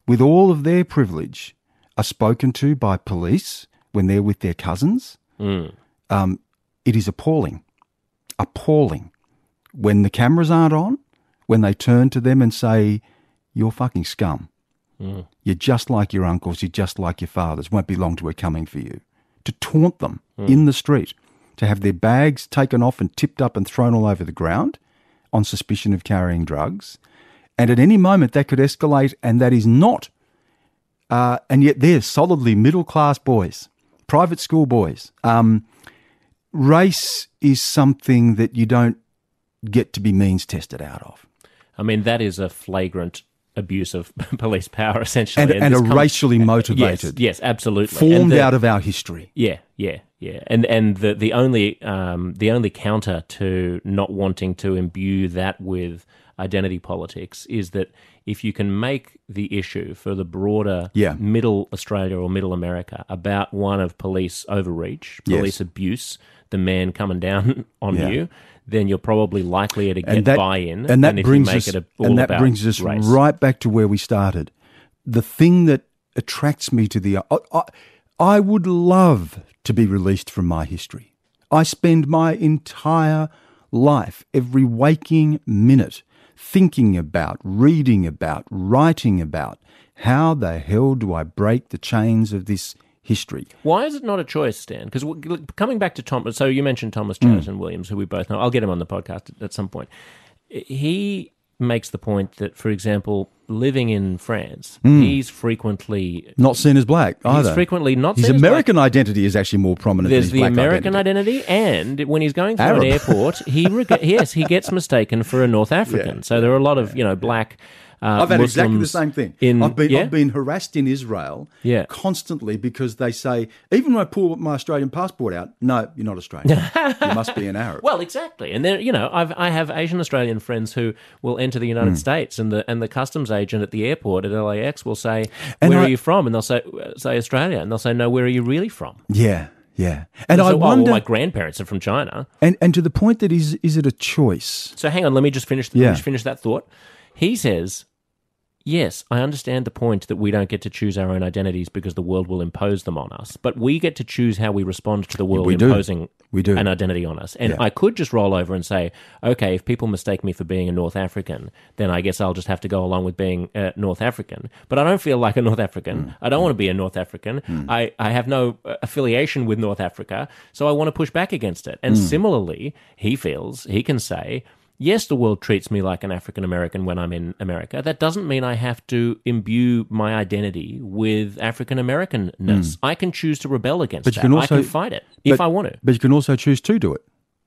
with all of their privilege, are spoken to by police when they're with their cousins, mm. um, it is appalling. Appalling. When the cameras aren't on, when they turn to them and say, "You're fucking scum. Mm. You're just like your uncles, you're just like your fathers, won't be long till we're coming for you." To taunt them mm. in the street, to have their bags taken off and tipped up and thrown all over the ground on suspicion of carrying drugs. And at any moment that could escalate, and that is not. Uh, and yet they're solidly middle-class boys, private school boys. Um, race is something that you don't get to be means-tested out of. I mean, that is a flagrant abuse of police power, essentially. And, and, and a comes, racially motivated. Yes, yes, absolutely. Formed the, out of our history. Yeah, yeah, yeah. And and the, the only um, the only counter to not wanting to imbue that with identity politics is that if you can make the issue for the broader yeah. middle Australia or middle America about one of police overreach, police yes. abuse, the man coming down on yeah. you, then you're probably likelier to get buy-in. And that, buy-in and that brings us, it and that brings us race. right back to where we started. The thing that attracts me to the... I, I, I would love to be released from my history. I spend my entire life, every waking minute, thinking about, reading about, writing about, how the hell do I break the chains of this history? Why is it not a choice, Stan? Because coming back to Tom, so you mentioned Thomas Chatterton mm. Williams, who we both know. I'll get him on the podcast at, at some point. He makes the point that, for example, living in France, mm. he's frequently... Not seen as black either. He's frequently not His seen American as black. His American identity is actually more prominent There's than his black identity. There's the American identity, and when he's going through Arab. an airport, he reg- yes, he gets mistaken for a North African. Yeah. So there are a lot of, you know, black... Uh, I've had Muslims exactly the same thing. In, I've, been, yeah? I've been harassed in Israel yeah. constantly because they say, even when I pull my Australian passport out, "No, you're not Australian. You must be an Arab." Well, exactly. And then, you know, I've, I have Asian Australian friends who will enter the United mm. States, and the and the customs agent at the airport at L A X will say, and "Where I, are you from?" And they'll say, "Say Australia," and they'll say, "No, where are you really from?" Yeah, yeah. And, and I so, wonder, oh, well, my grandparents are from China. And and to the point that is is it a choice? So hang on, let me just finish. Yeah. Let me just finish that thought. He says, yes, I understand the point that we don't get to choose our own identities because the world will impose them on us, but we get to choose how we respond to the world we imposing do. We do. an identity on us. And yeah. I could just roll over and say, okay, if people mistake me for being a North African, then I guess I'll just have to go along with being a North African. But I don't feel like a North African. Mm. I don't mm. want to be a North African. Mm. I, I have no affiliation with North Africa, so I want to push back against it. And mm. similarly, he feels he can say... Yes, the world treats me like an African-American when I'm in America. That doesn't mean I have to imbue my identity with African-Americanness. Mm. I can choose to rebel against but that. You can also, I can fight it but, if I want to. But you can also choose to do it.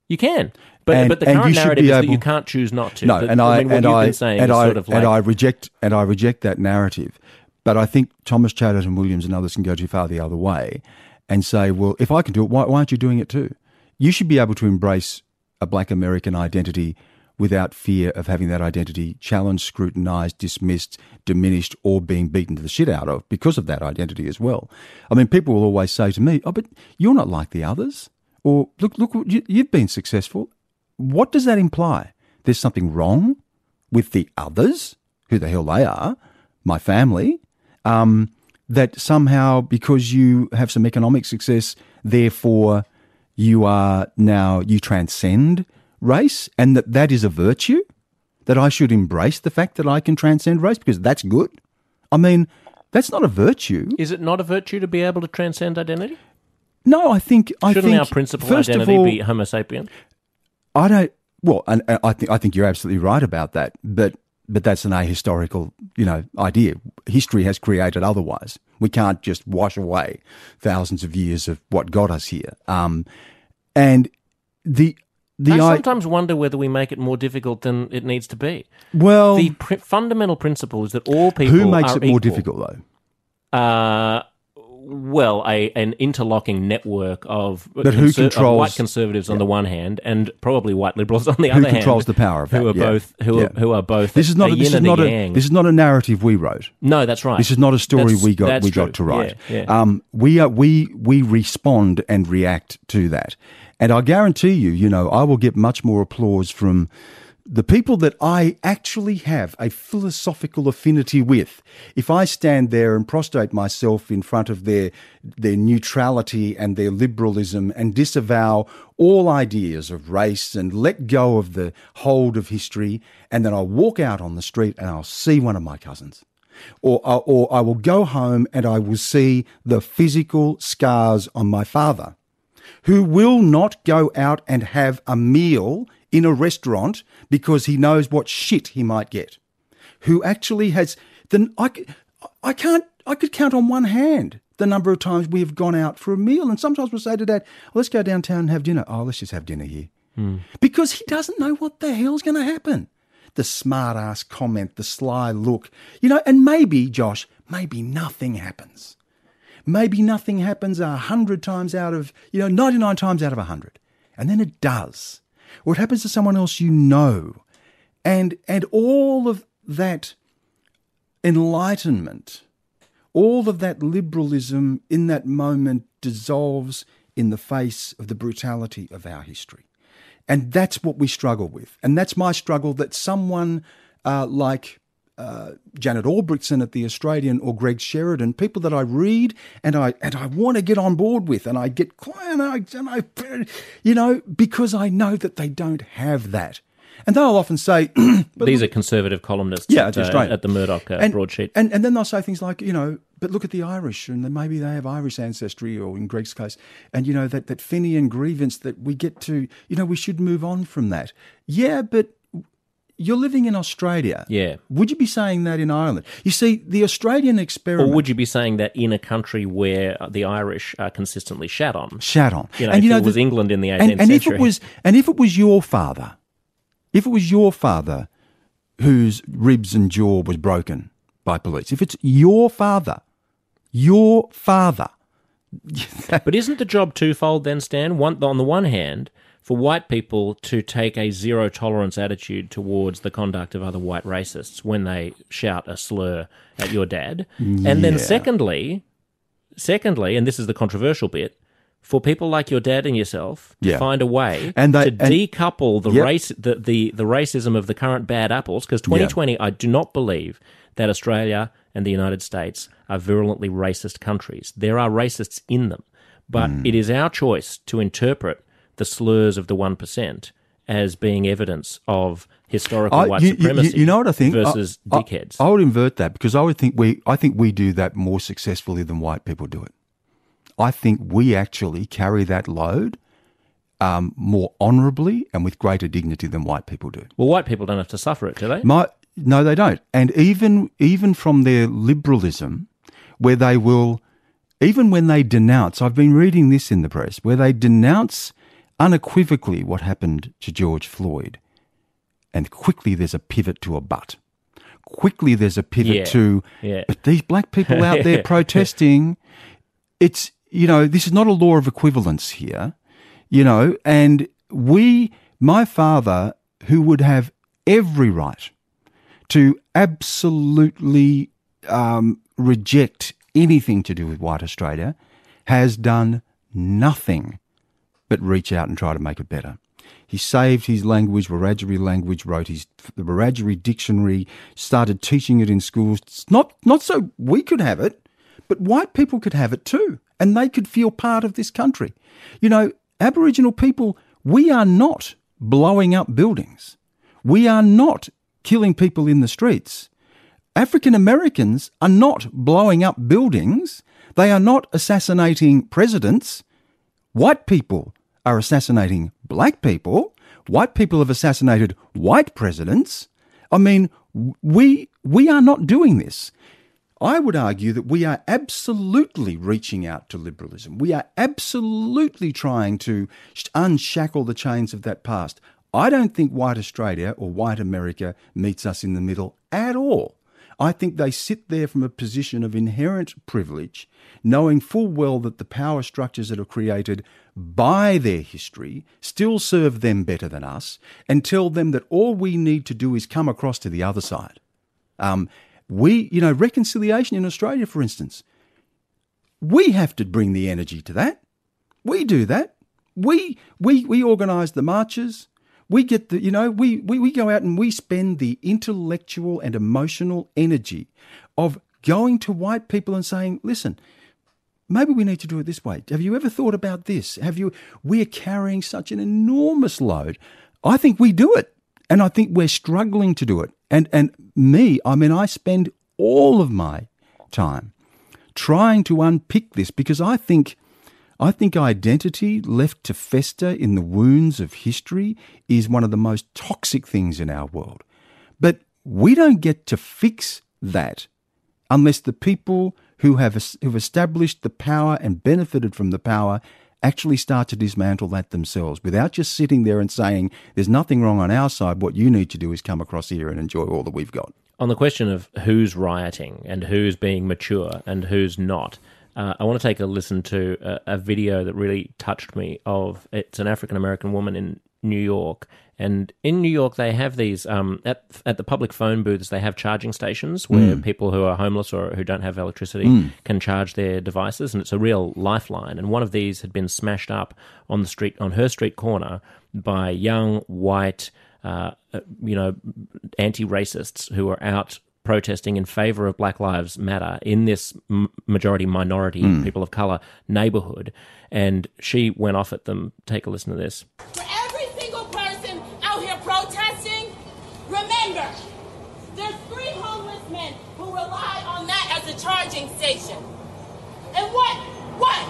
You can. But, and, but the current narrative is able... that you can't choose not to. No, the, and I, I mean, what and you've I, been saying and is I, sort of like... And I, reject, and I reject that narrative. But I think Thomas Chatterton Williams and others can go too far the other way and say, well, if I can do it, why, why aren't you doing it too? You should be able to embrace a black American identity without fear of having that identity challenged, scrutinised, dismissed, diminished, or being beaten to the shit out of because of that identity as well. I mean, people will always say to me, "Oh, but you're not like the others," or "Look, look, you, you've been successful." What does that imply? There's something wrong with the others, who the hell they are, my family, um, that somehow because you have some economic success, therefore you are now, you transcend race, and that that is a virtue, that I should embrace the fact that I can transcend race because that's good. I mean, that's not a virtue. Is it not a virtue to be able to transcend identity? No, I think... I Shouldn't think, our principal identity all, be Homo sapien? I don't... Well, and, and I, think, I think you're absolutely right about that, but but that's an ahistorical, you know, idea. History has created otherwise. We can't just wash away thousands of years of what got us here. Um, and the the I sometimes I- wonder whether we make it more difficult than it needs to be. Well, the pr- fundamental principle is that all people are equal. Who makes it more difficult, though? Uh, well, a an interlocking network of, but who conser- controls, of white conservatives yeah. on the one hand, and probably white liberals on the other hand. Who controls the power of that? Who are yeah. both? Who yeah. are who are both? This is not a, a, this is not a this is not a narrative we wrote. No, that's right. This is not a story that's, we got we true. got to write. Yeah, yeah. Um, we are we we respond and react to that, and I guarantee you, you know, I will get much more applause from the people that I actually have a philosophical affinity with. If I stand there and prostrate myself in front of their their neutrality and their liberalism and disavow all ideas of race and let go of the hold of history, and then I'll walk out on the street and I'll see one of my cousins. Or, or I will go home and I will see the physical scars on my father, who will not go out and have a meal in a restaurant because he knows what shit he might get, who actually has, then I, I can't, I could count on one hand the number of times we have gone out for a meal. And sometimes we'll say to Dad, let's go downtown and have dinner. Oh, let's just have dinner here. Mm. Because he doesn't know what the hell's going to happen. The smart ass comment, the sly look, you know, and maybe, Josh, maybe nothing happens. Maybe nothing happens a hundred times out of, you know, ninety-nine times out of a hundred. And then it does. Or it happens to someone else you know. And and all of that enlightenment, all of that liberalism in that moment dissolves in the face of the brutality of our history. And that's what we struggle with. And that's my struggle, that someone uh, like uh, Janet Albrechtson at The Australian or Greg Sheridan, people that I read and I and I want to get on board with, and I get quiet, and I, and I, you know, because I know that they don't have that. And they'll often say... These are conservative columnists yeah, at, uh, at the Murdoch uh, and, broadsheet. And, and then they'll say things like, you know, but look at the Irish, and maybe they have Irish ancestry, or in Greg's case, and, you know, that, that Fenian grievance that we get to, you know, we should move on from that. Yeah, but... You're living in Australia. Yeah. Would you be saying that in Ireland? You see, the Australian experiment... Or would you be saying that in a country where the Irish are consistently shat on? Shat on. You know, and if you know, it was the, England in the eighteenth and, and century. If it was, and if it was your father, if it was your father whose ribs and jaw was broken by police, if it's your father, your father... But isn't the job twofold then, Stan? One, on the one hand... for white people to take a zero-tolerance attitude towards the conduct of other white racists when they shout a slur at your dad. Yeah. And then secondly, secondly, and this is the controversial bit, for people like your dad and yourself to yeah. find a way and they, to and, decouple the, yep. race, the, the, the racism of the current bad apples, because twenty twenty, yeah. I do not believe that Australia and the United States are virulently racist countries. There are racists in them, but mm. it is our choice to interpret the slurs of the one percent as being evidence of historical I, white you, supremacy you, you know what I think? versus I, I, dickheads. I would invert that, because I would think we I think we do that more successfully than white people do it. I think we actually carry that load um, more honourably and with greater dignity than white people do. Well, white people don't have to suffer it, do they? My, no, they don't. And even even from their liberalism, where they will, even when they denounce, I've been reading this in the press, where they denounce... unequivocally what happened to George Floyd, and quickly there's a pivot to a but. Quickly there's a pivot yeah, to, yeah. but these black people out there protesting, it's, you know, this is not a law of equivalence here, you know, and we, my father, who would have every right to absolutely um, reject anything to do with white Australia, has done nothing but reach out and try to make it better. He saved his language, Wiradjuri language, wrote his the Wiradjuri dictionary, started teaching it in schools. It's not, not so we could have it, but white people could have it too, and they could feel part of this country. You know, Aboriginal people, we are not blowing up buildings. We are not killing people in the streets. African Americans are not blowing up buildings. They are not assassinating presidents. White people are assassinating black people. White people have assassinated white presidents. I mean, We, we are not doing this. I would argue that we are absolutely reaching out to liberalism. We are absolutely trying to unshackle the chains of that past. I don't think white Australia or white America meets us in the middle at all. I think they sit there from a position of inherent privilege, knowing full well that the power structures that are created by their history still serve them better than us, and tell them that all we need to do is come across to the other side. Um, we, you know, reconciliation in Australia, for instance, we have to bring the energy to that. We do that. We we we organise the marches. We get the, you know, we, we, we go out and we spend the intellectual and emotional energy of going to white people and saying, listen, maybe we need to do it this way. Have you ever thought about this? Have you, we're carrying such an enormous load. I think we do it. And I think we're struggling to do it. And, and me, I mean, I spend all of my time trying to unpick this, because I think I think identity left to fester in the wounds of history is one of the most toxic things in our world. But we don't get to fix that unless the people who have who've established the power and benefited from the power actually start to dismantle that themselves, without just sitting there and saying, there's nothing wrong on our side, what you need to do is come across here and enjoy all that we've got. On the question of who's rioting and who's being mature and who's not, Uh, I want to take a listen to a, a video that really touched me. Of it's an African-American woman in New York, and in New York they have these um, at at the public phone booths. They have charging stations where mm. people who are homeless or who don't have electricity mm. can charge their devices, and it's a real lifeline. And one of these had been smashed up on the street, on her street corner, by young white, uh, you know, anti-racists who were out protesting in favour of Black Lives Matter in this majority minority mm. people of colour neighbourhood, and she went off at them. Take a listen to this. For every single person out here protesting, remember, there's three homeless men who rely on that as a charging station. And what? What?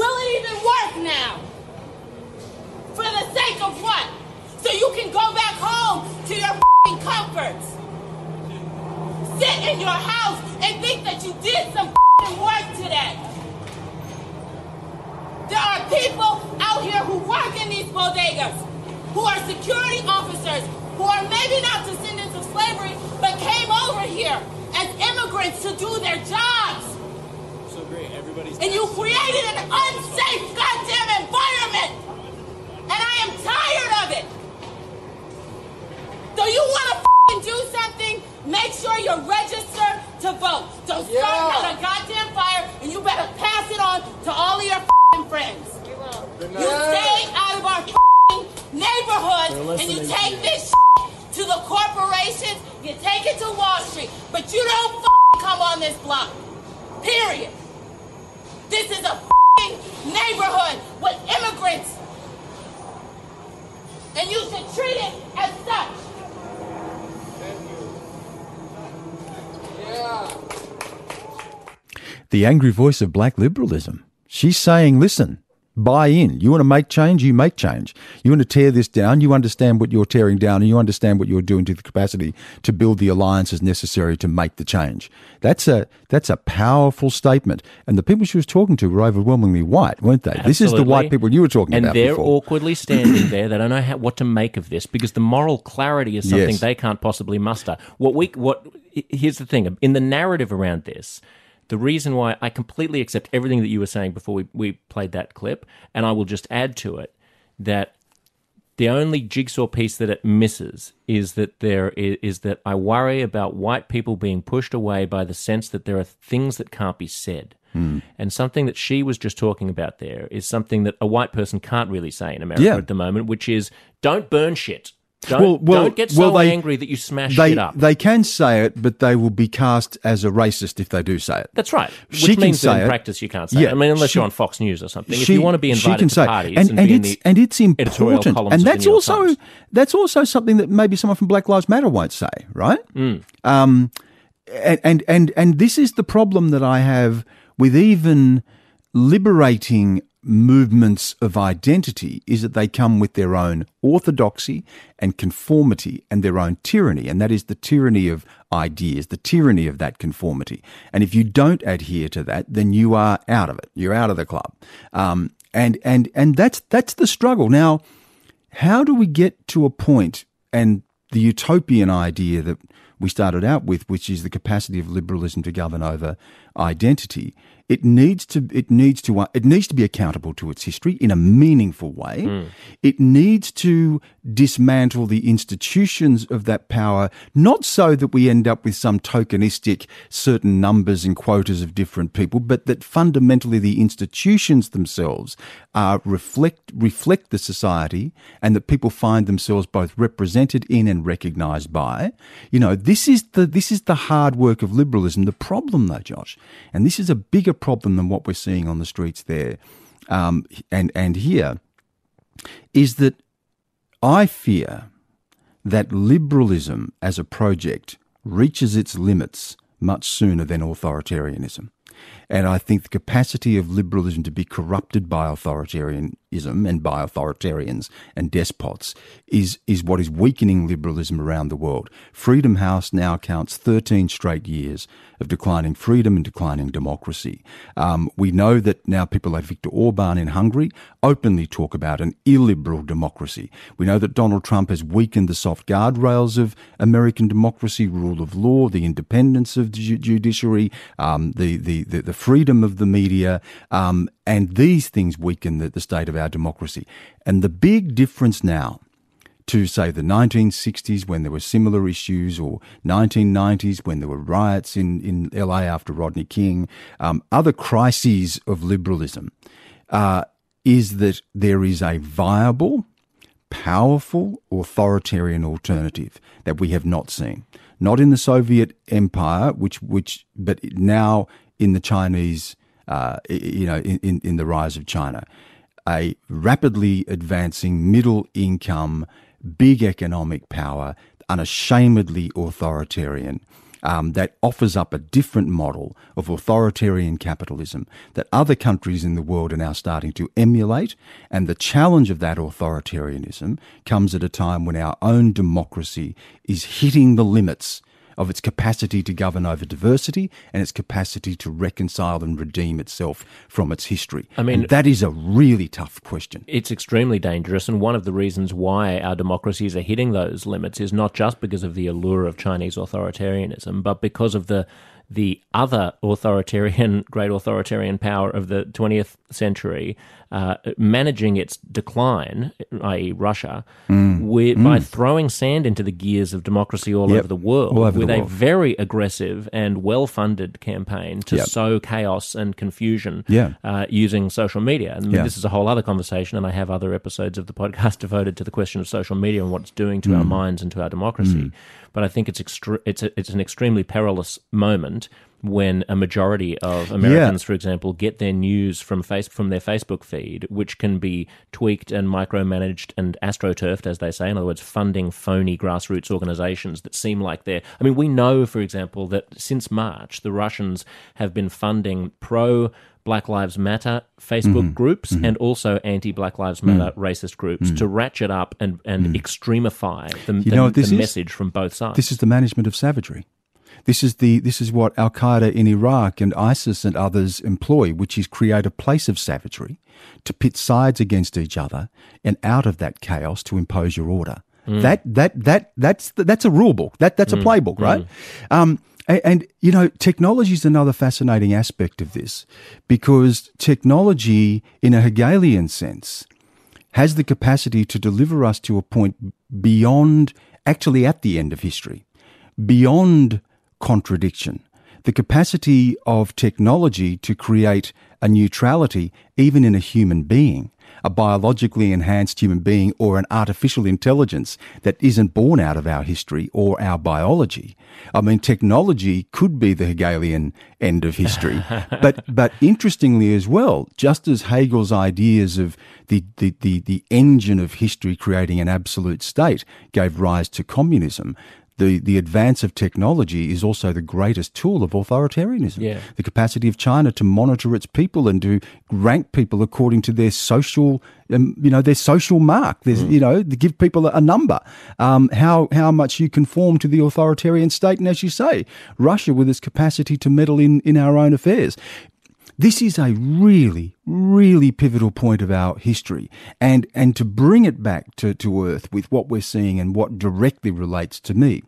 Will it even work now? For the sake of what? So you can go back home to your f***ing comforts. Sit in your house and think that you did some f***ing work today. There are people out here who work in these bodegas, who are security officers, who are maybe not descendants of slavery, but came over here as immigrants to do their jobs. So great, everybody's. And you created an unsafe goddamn environment, and I am tired of it. So you want to f***ing do something? Make sure you're registered to vote. Don't start yeah. out a goddamn fire, and you better pass it on to all of your f***ing friends. You stay out of our f***ing neighborhoods, and you take this shit to the corporations, you take it to Wall Street, but you don't f***ing come on this block. Period. This is a f***ing neighborhood with immigrants, and you should treat it as such. The angry voice of black liberalism. She's saying, listen, buy in. You want to make change, you make change. You want to tear this down, you understand what you're tearing down, and you understand what you're doing to the capacity to build the alliances necessary to make the change. That's a that's a powerful statement. And the people she was talking to were overwhelmingly white, weren't they? Absolutely. This is the white people you were talking and about before. And they're awkwardly standing there. They don't know how, what to make of this, because the moral clarity is something yes. they can't possibly muster. What we what Here's the thing. In the narrative around this, the reason why I completely accept everything that you were saying before we, we played that clip, and I will just add to it that the only jigsaw piece that it misses is that there is, is that I worry about white people being pushed away by the sense that there are things that can't be said. Mm. And something that she was just talking about there is something that a white person can't really say in America yeah. at the moment, which is, don't burn shit. Don't, well, well, don't get so well, they, angry that you smash they, it up. They can say it, but they will be cast as a racist if they do say it. That's right. Which she means that in it. practice you can't say yeah, it. I mean, unless she, you're on Fox News or something. She, if you want to be invited to parties and, and, and be in the and it's editorial columns and that's of the New York also, Times. That's also something that maybe someone from Black Lives Matter won't say, right? Mm. Um, and, and, and, and this is the problem that I have with even liberating movements of identity is that they come with their own orthodoxy and conformity and their own tyranny, and that is the tyranny of ideas, the tyranny of that conformity. And if you don't adhere to that, then you are out of it. You're out of the club. Um, and and and that's that's the struggle. Now, how do we get to a point, and the utopian idea that we started out with, which is the capacity of liberalism to govern over identity, It needs to. It needs to. It needs to be accountable to its history in a meaningful way. Mm. It needs to dismantle the institutions of that power, not so that we end up with some tokenistic certain numbers and quotas of different people, but that fundamentally the institutions themselves are reflect reflect the society, and that people find themselves both represented in and recognised by. You know, this is the this is the hard work of liberalism. The problem, though, Josh, and this is a bigger problem than what we're seeing on the streets there um, and, and here, is that I fear that liberalism as a project reaches its limits much sooner than authoritarianism. And I think the capacity of liberalism to be corrupted by authoritarianism and by authoritarians and despots is, is what is weakening liberalism around the world. Freedom House now counts thirteen straight years of declining freedom and declining democracy. Um, we know that now people like Viktor Orban in Hungary openly talk about an illiberal democracy. We know that Donald Trump has weakened the soft guardrails of American democracy, rule of law, the independence of the ju- judiciary, um, the, the, the, the freedom of the media, um, and these things weaken the, the state of our democracy. And the big difference now to, say, the nineteen sixties when there were similar issues, or nineteen nineties when there were riots in, in L A after Rodney King, um, other crises of liberalism, uh, is that there is a viable, powerful, authoritarian alternative that we have not seen. Not in the Soviet Empire, which which but now in the Chinese, uh, you know, in, in the rise of China, a rapidly advancing middle income, big economic power, unashamedly authoritarian, um, that offers up a different model of authoritarian capitalism that other countries in the world are now starting to emulate. And the challenge of that authoritarianism comes at a time when our own democracy is hitting the limits of its capacity to govern over diversity and its capacity to reconcile and redeem itself from its history. I mean, and that is a really tough question. It's extremely dangerous, and one of the reasons why our democracies are hitting those limits is not just because of the allure of Chinese authoritarianism, but because of the the other authoritarian, great authoritarian power of the twentieth century, uh, managing its decline, that is. Russia, mm. with, mm. by throwing sand into the gears of democracy all yep. over the world over with the world. A very aggressive and well-funded campaign to yep. sow chaos and confusion yeah. uh, using social media. And yeah. this is a whole other conversation, and I have other episodes of the podcast devoted to the question of social media and what it's doing to mm. our minds and to our democracy. Mm. But I think it's extre- it's a, it's an extremely perilous moment when a majority of Americans, yeah. for example, get their news from face- from their Facebook feed, which can be tweaked and micromanaged and astroturfed, as they say. In other words, funding phony grassroots organizations that seem like they're... I mean, we know, for example, that since March, the Russians have been funding pro- Black Lives Matter Facebook mm-hmm. groups mm-hmm. and also anti-Black Lives Matter mm-hmm. racist groups mm-hmm. to ratchet up and, and mm-hmm. extremify the, you know, the, the message from both sides. This is the management of savagery. This is the this is what al-Qaeda in Iraq and ISIS and others employ, which is create a place of savagery to pit sides against each other, and out of that chaos to impose your order. Mm. That that that that's that's a rule book. That that's mm. a playbook, right? Mm. Um, And, and, you know, technology is another fascinating aspect of this, because technology, in a Hegelian sense, has the capacity to deliver us to a point beyond, actually at the end of history, beyond contradiction. The capacity of technology to create a neutrality even in a human being, a biologically enhanced human being or an artificial intelligence that isn't born out of our history or our biology. I mean, technology could be the Hegelian end of history. but but interestingly as well, just as Hegel's ideas of the, the, the, the engine of history creating an absolute state gave rise to communism, the, the advance of technology is also the greatest tool of authoritarianism. Yeah. The capacity of China to monitor its people and to rank people according to their social, um, you know, their social mark. There's, mm. you know, to give people a number. Um, how how much you conform to the authoritarian state, and as you say, Russia with its capacity to meddle in, in our own affairs. This is a really, really pivotal point of our history, and and to bring it back to, to earth with what we're seeing and what directly relates to me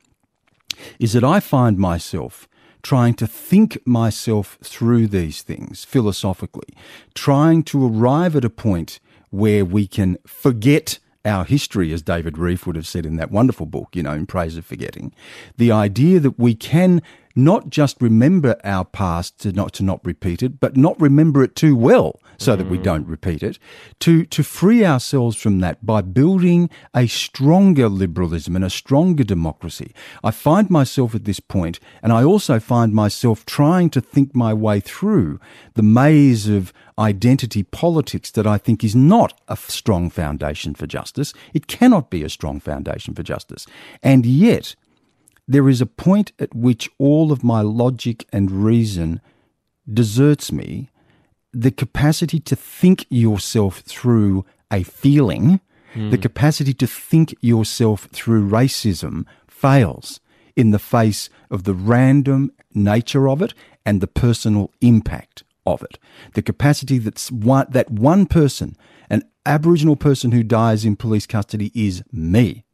is that I find myself trying to think myself through these things philosophically, trying to arrive at a point where we can forget our history, as David Reeve would have said in that wonderful book, you know, In Praise of Forgetting, the idea that we can not just remember our past to not to not repeat it, but not remember it too well so mm. that we don't repeat it, to, to free ourselves from that by building a stronger liberalism and a stronger democracy. I find myself at this point, and I also find myself trying to think my way through the maze of identity politics that I think is not a strong foundation for justice. It cannot be a strong foundation for justice. And yet, there is a point at which all of my logic and reason deserts me. The capacity to think yourself through a feeling, mm. the capacity to think yourself through racism fails in the face of the random nature of it and the personal impact of it. The capacity that's one, that one person, an Aboriginal person who dies in police custody is me.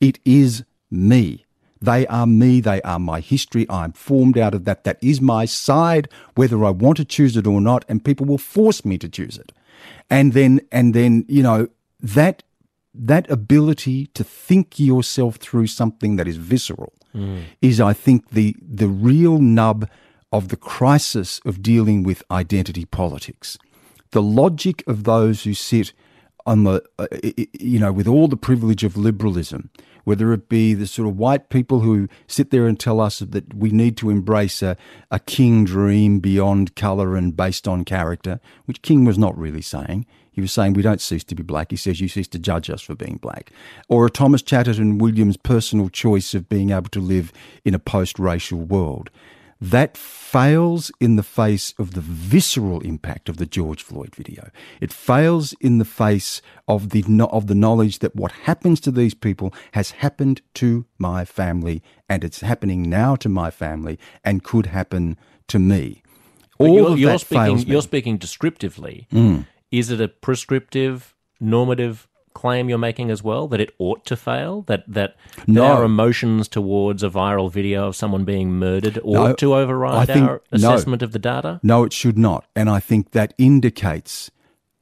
It is me. They are me, they are my history, I'm formed out of that, that is my side, whether I want to choose it or not, and people will force me to choose it. And then, and then, you know, that that ability to think yourself through something that is visceral mm. is, I think, the the real nub of the crisis of dealing with identity politics. The logic of those who sit on the, uh, you know, with all the privilege of liberalism, whether it be the sort of white people who sit there and tell us that we need to embrace a, a King dream beyond colour and based on character, which King was not really saying. He was saying we don't cease to be black. He says you cease to judge us for being black. Or a Thomas Chatterton Williams personal choice of being able to live in a post-racial world. That fails in the face of the visceral impact of the George Floyd video. It fails in the face of the of the knowledge that what happens to these people has happened to my family, and it's happening now to my family, and could happen to me. All you're, of you're that speaking, fails me. You're speaking descriptively. Mm. Is it a prescriptive, normative claim you're making as well, that it ought to fail, that that, no. that our emotions towards a viral video of someone being murdered ought no, to override think, our assessment no. of the data? No, it should not. And I think that indicates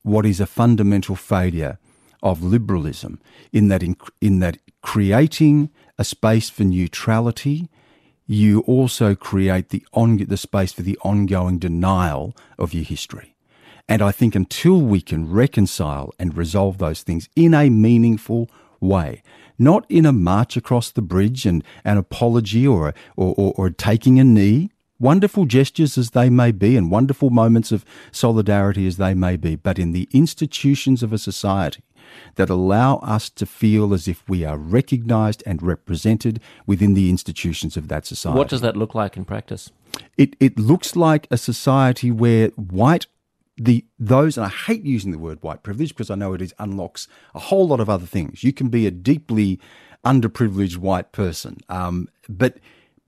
what is a fundamental failure of liberalism in that in, in that creating a space for neutrality, you also create the on, the space for the ongoing denial of your history. And I think until we can reconcile and resolve those things in a meaningful way, not in a march across the bridge and an apology or, a, or, or, or taking a knee, wonderful gestures as they may be and wonderful moments of solidarity as they may be, but in the institutions of a society that allow us to feel as if we are recognised and represented within the institutions of that society. What does that look like in practice? It, it looks like a society where white The those, and I hate using the word white privilege because I know it is, unlocks a whole lot of other things. You can be a deeply underprivileged white person, um, but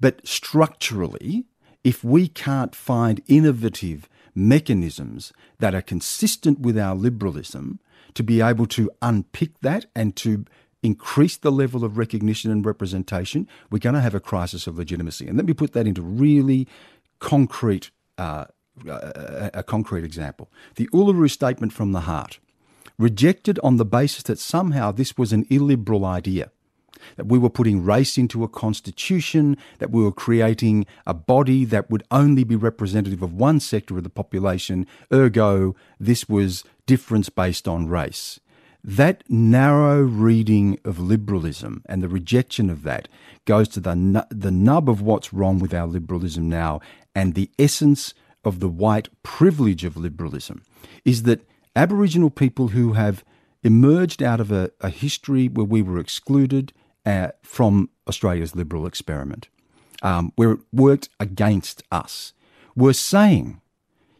but structurally, if we can't find innovative mechanisms that are consistent with our liberalism to be able to unpick that and to increase the level of recognition and representation, we're going to have a crisis of legitimacy. And let me put that into really concrete uh A, a concrete example. The Uluru Statement from the Heart, rejected on the basis that somehow this was an illiberal idea, that we were putting race into a constitution, that we were creating a body that would only be representative of one sector of the population, ergo, this was difference based on race. That narrow reading of liberalism and the rejection of that goes to the, nu- the nub of what's wrong with our liberalism now, and the essence of the white privilege of liberalism is that Aboriginal people who have emerged out of a, a history where we were excluded uh, from Australia's Liberal experiment, um, where it worked against us, were saying,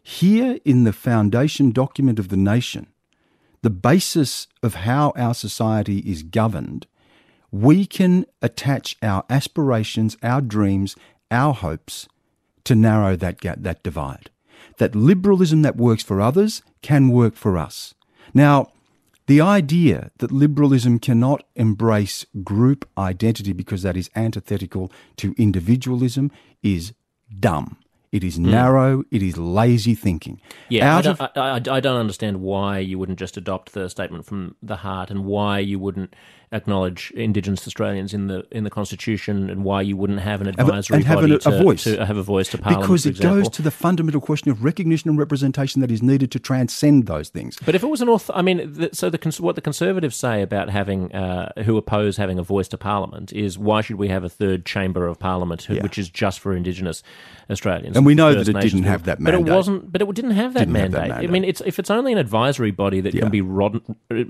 here in the foundation document of the nation, the basis of how our society is governed, we can attach our aspirations, our dreams, our hopes to narrow that gap, that divide. That liberalism that works for others can work for us. Now, the idea that liberalism cannot embrace group identity because that is antithetical to individualism is dumb. It is narrow. Mm. It is lazy thinking. Yeah, I don't, of, I, I, I don't understand why you wouldn't just adopt the statement from the heart, and why you wouldn't acknowledge Indigenous Australians in the in the Constitution, and why you wouldn't have an advisory and have body an, to, a voice. to have a voice to Parliament. Because it for goes to the fundamental question of recognition and representation that is needed to transcend those things. But if it was an author, I mean, the, so the what the Conservatives say about having uh, who oppose having a voice to Parliament is, why should we have a third chamber of Parliament, who, yeah. which is just for Indigenous Australians? And we know that it didn't have that mandate. But it wasn't. But it didn't have that mandate. I mean, it's if it's only an advisory body that can be rodden,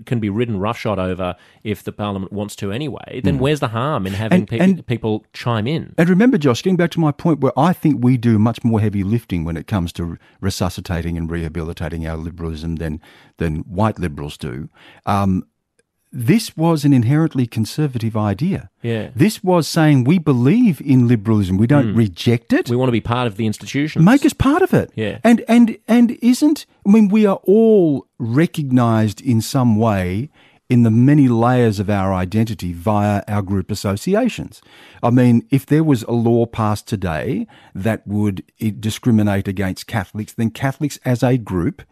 can be ridden roughshod over if the Parliament wants to anyway, then where's the harm in having people chime in? And remember, Josh, getting back to my point where I think we do much more heavy lifting when it comes to resuscitating and rehabilitating our liberalism than than white liberals do. Um, This was an inherently conservative idea. Yeah. This was saying we believe in liberalism. We don't mm. reject it. We want to be part of the institutions. Make us part of it. Yeah. And and and isn't I mean we are all recognised in some way in the many layers of our identity via our group associations. I mean, if there was a law passed today that would discriminate against Catholics, then Catholics as a group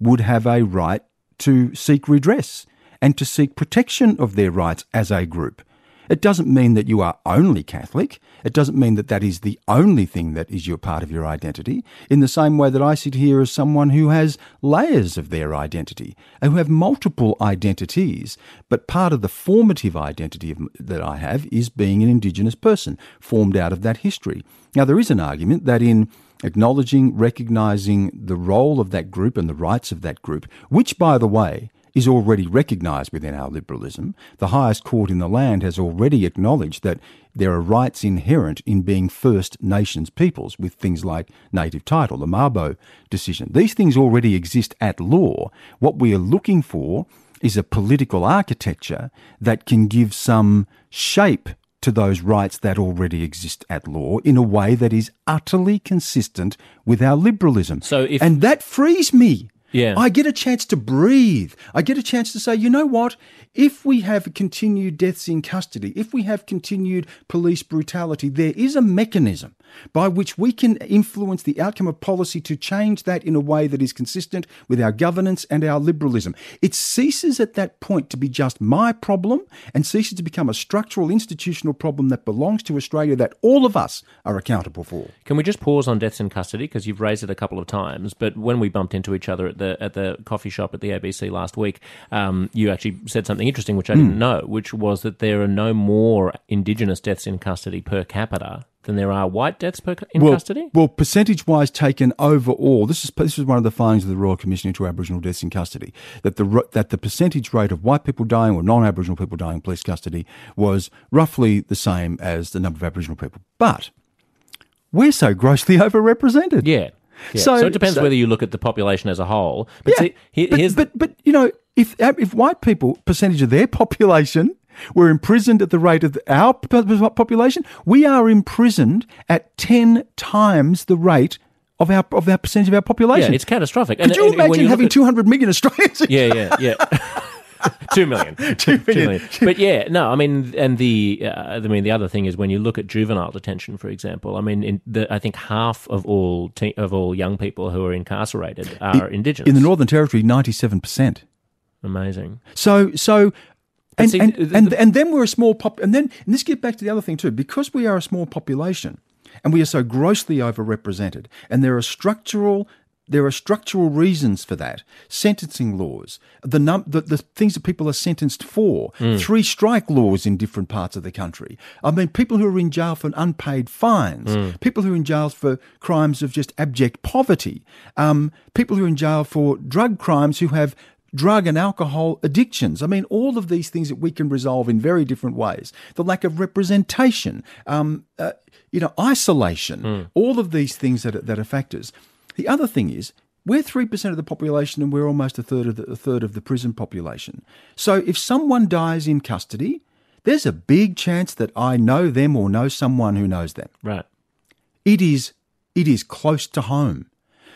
would have a right to seek redress and to seek protection of their rights as a group. It doesn't mean that you are only Catholic. It doesn't mean that that is the only thing that is your part of your identity. In the same way that I sit here as someone who has layers of their identity, and who have multiple identities, but part of the formative identity that I have is being an Indigenous person, formed out of that history. Now, there is an argument that in acknowledging, recognising the role of that group and the rights of that group, which, by the way, is already recognised within our liberalism. The highest court in the land has already acknowledged that there are rights inherent in being First Nations peoples with things like native title, the Mabo decision. These things already exist at law. What we are looking for is a political architecture that can give some shape to those rights that already exist at law in a way that is utterly consistent with our liberalism. So if- and that frees me. Yeah. I get a chance to breathe. I get a chance to say, you know what? If we have continued deaths in custody, if we have continued police brutality, there is a mechanism by which we can influence the outcome of policy to change that in a way that is consistent with our governance and our liberalism. It ceases at that point to be just my problem and ceases to become a structural, institutional problem that belongs to Australia that all of us are accountable for. Can we just pause on deaths in custody? Because you've raised it a couple of times, but when we bumped into each other at the at the coffee shop at the A B C last week, um, you actually said something interesting, which I didn't mm. know, which was that there are no more Indigenous deaths in custody per capita than there are white deaths per in well, custody? Well, percentage-wise taken overall, this is this is one of the findings of the Royal Commission into Aboriginal Deaths in Custody, that the that the percentage rate of white people dying or non-Aboriginal people dying in police custody was roughly the same as the number of Aboriginal people. But we're so grossly overrepresented. Yeah. Yeah. So, so it depends so, whether you look at the population as a whole. But, yeah, see, here, but, here's but, but you know, if if white people, percentage of their population, were imprisoned at the rate of our population, we are imprisoned at ten times the rate of our of our percentage of our population. Yeah, it's catastrophic. Could and, you and, imagine you having at, two hundred million Australians? Yeah, yeah, yeah. Two million. Two million. Two million. But yeah, no, I mean, and the, uh, I mean, the other thing is when you look at juvenile detention, for example, I mean, in the, I think half of all te- of all young people who are incarcerated are in, Indigenous. In the Northern Territory, ninety-seven percent. Amazing. So, so, and see, and, the, the, and and then we're a small pop, and then and let's get back to the other thing too, because we are a small population, and we are so grossly overrepresented, and there are structural. There are structural reasons for that. Sentencing laws, the num- the, the things that people are sentenced for, mm. three strike laws in different parts of the country. I mean, people who are in jail for unpaid fines, mm. people who are in jail for crimes of just abject poverty, um, people who are in jail for drug crimes who have drug and alcohol addictions. I mean, all of these things that we can resolve in very different ways. The lack of representation, um, uh, you know, isolation, mm. all of these things that are, that are factors. The other thing is, we're three percent of the population and we're almost a third of the, a third of the prison population. So if someone dies in custody, there's a big chance that I know them or know someone who knows them. Right. It is, it is close to home.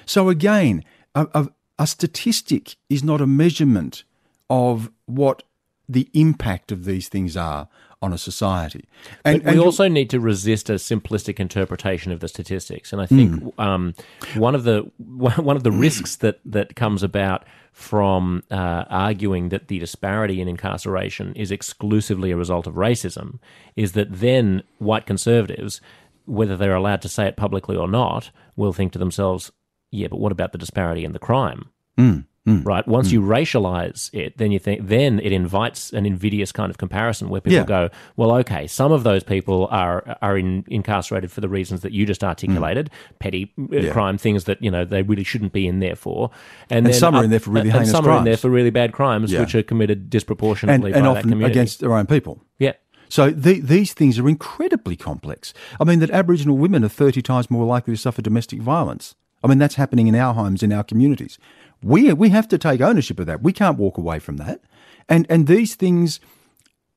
So again, a, a, a statistic is not a measurement of what the impact of these things are on a society. And, but we and also need to resist a simplistic interpretation of the statistics. And I think mm. um, one of the one of the risks that, that comes about from uh, arguing that the disparity in incarceration is exclusively a result of racism is that then white conservatives, whether they're allowed to say it publicly or not, will think to themselves, yeah, but what about the disparity in the crime? Mm. Mm. Right. Once mm. you racialize it, then you think then it invites an invidious kind of comparison where people yeah. go, well, okay, some of those people are are in, incarcerated for the reasons that you just articulated, mm. petty yeah. crime, things that you know they really shouldn't be in there for, and, and then some are in there for really uh, heinous and some crimes. are in there for really bad crimes, yeah. which are committed disproportionately and, and by often that community. Against their own people. Yeah. So the, these things are incredibly complex. I mean, that Aboriginal women are thirty times more likely to suffer domestic violence. I mean, that's happening in our homes, in our communities. We we have to take ownership of that. We can't walk away from that. And and these things,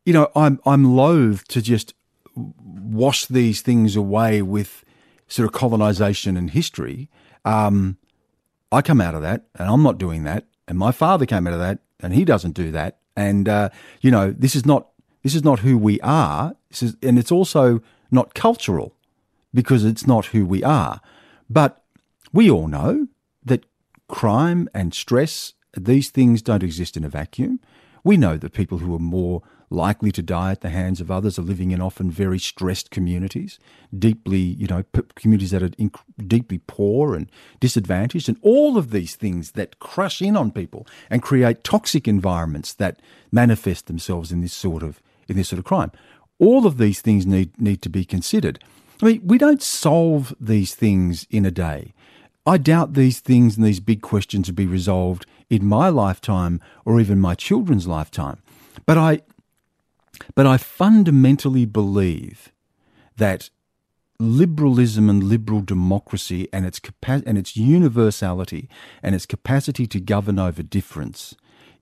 you know, I'm I'm loath to just wash these things away with sort of colonization and history. Um, I come out of that, and I'm not doing that. And my father came out of that, and he doesn't do that. And uh, you know, this is not this is not who we are. This is, and it's also not cultural because it's not who we are. But we all know that crime and stress, these things don't exist in a vacuum. We know that people who are more likely to die at the hands of others are living in often very stressed communities, deeply, you know, p- communities that are inc- deeply poor and disadvantaged, and all of these things that crush in on people and create toxic environments that manifest themselves in this sort of in this sort of crime. All of these things need need to be considered. I mean, we don't solve these things in a day. I doubt these things and these big questions will be resolved in my lifetime or even my children's lifetime. But I but I fundamentally believe that liberalism and liberal democracy and its capa- and its universality and its capacity to govern over difference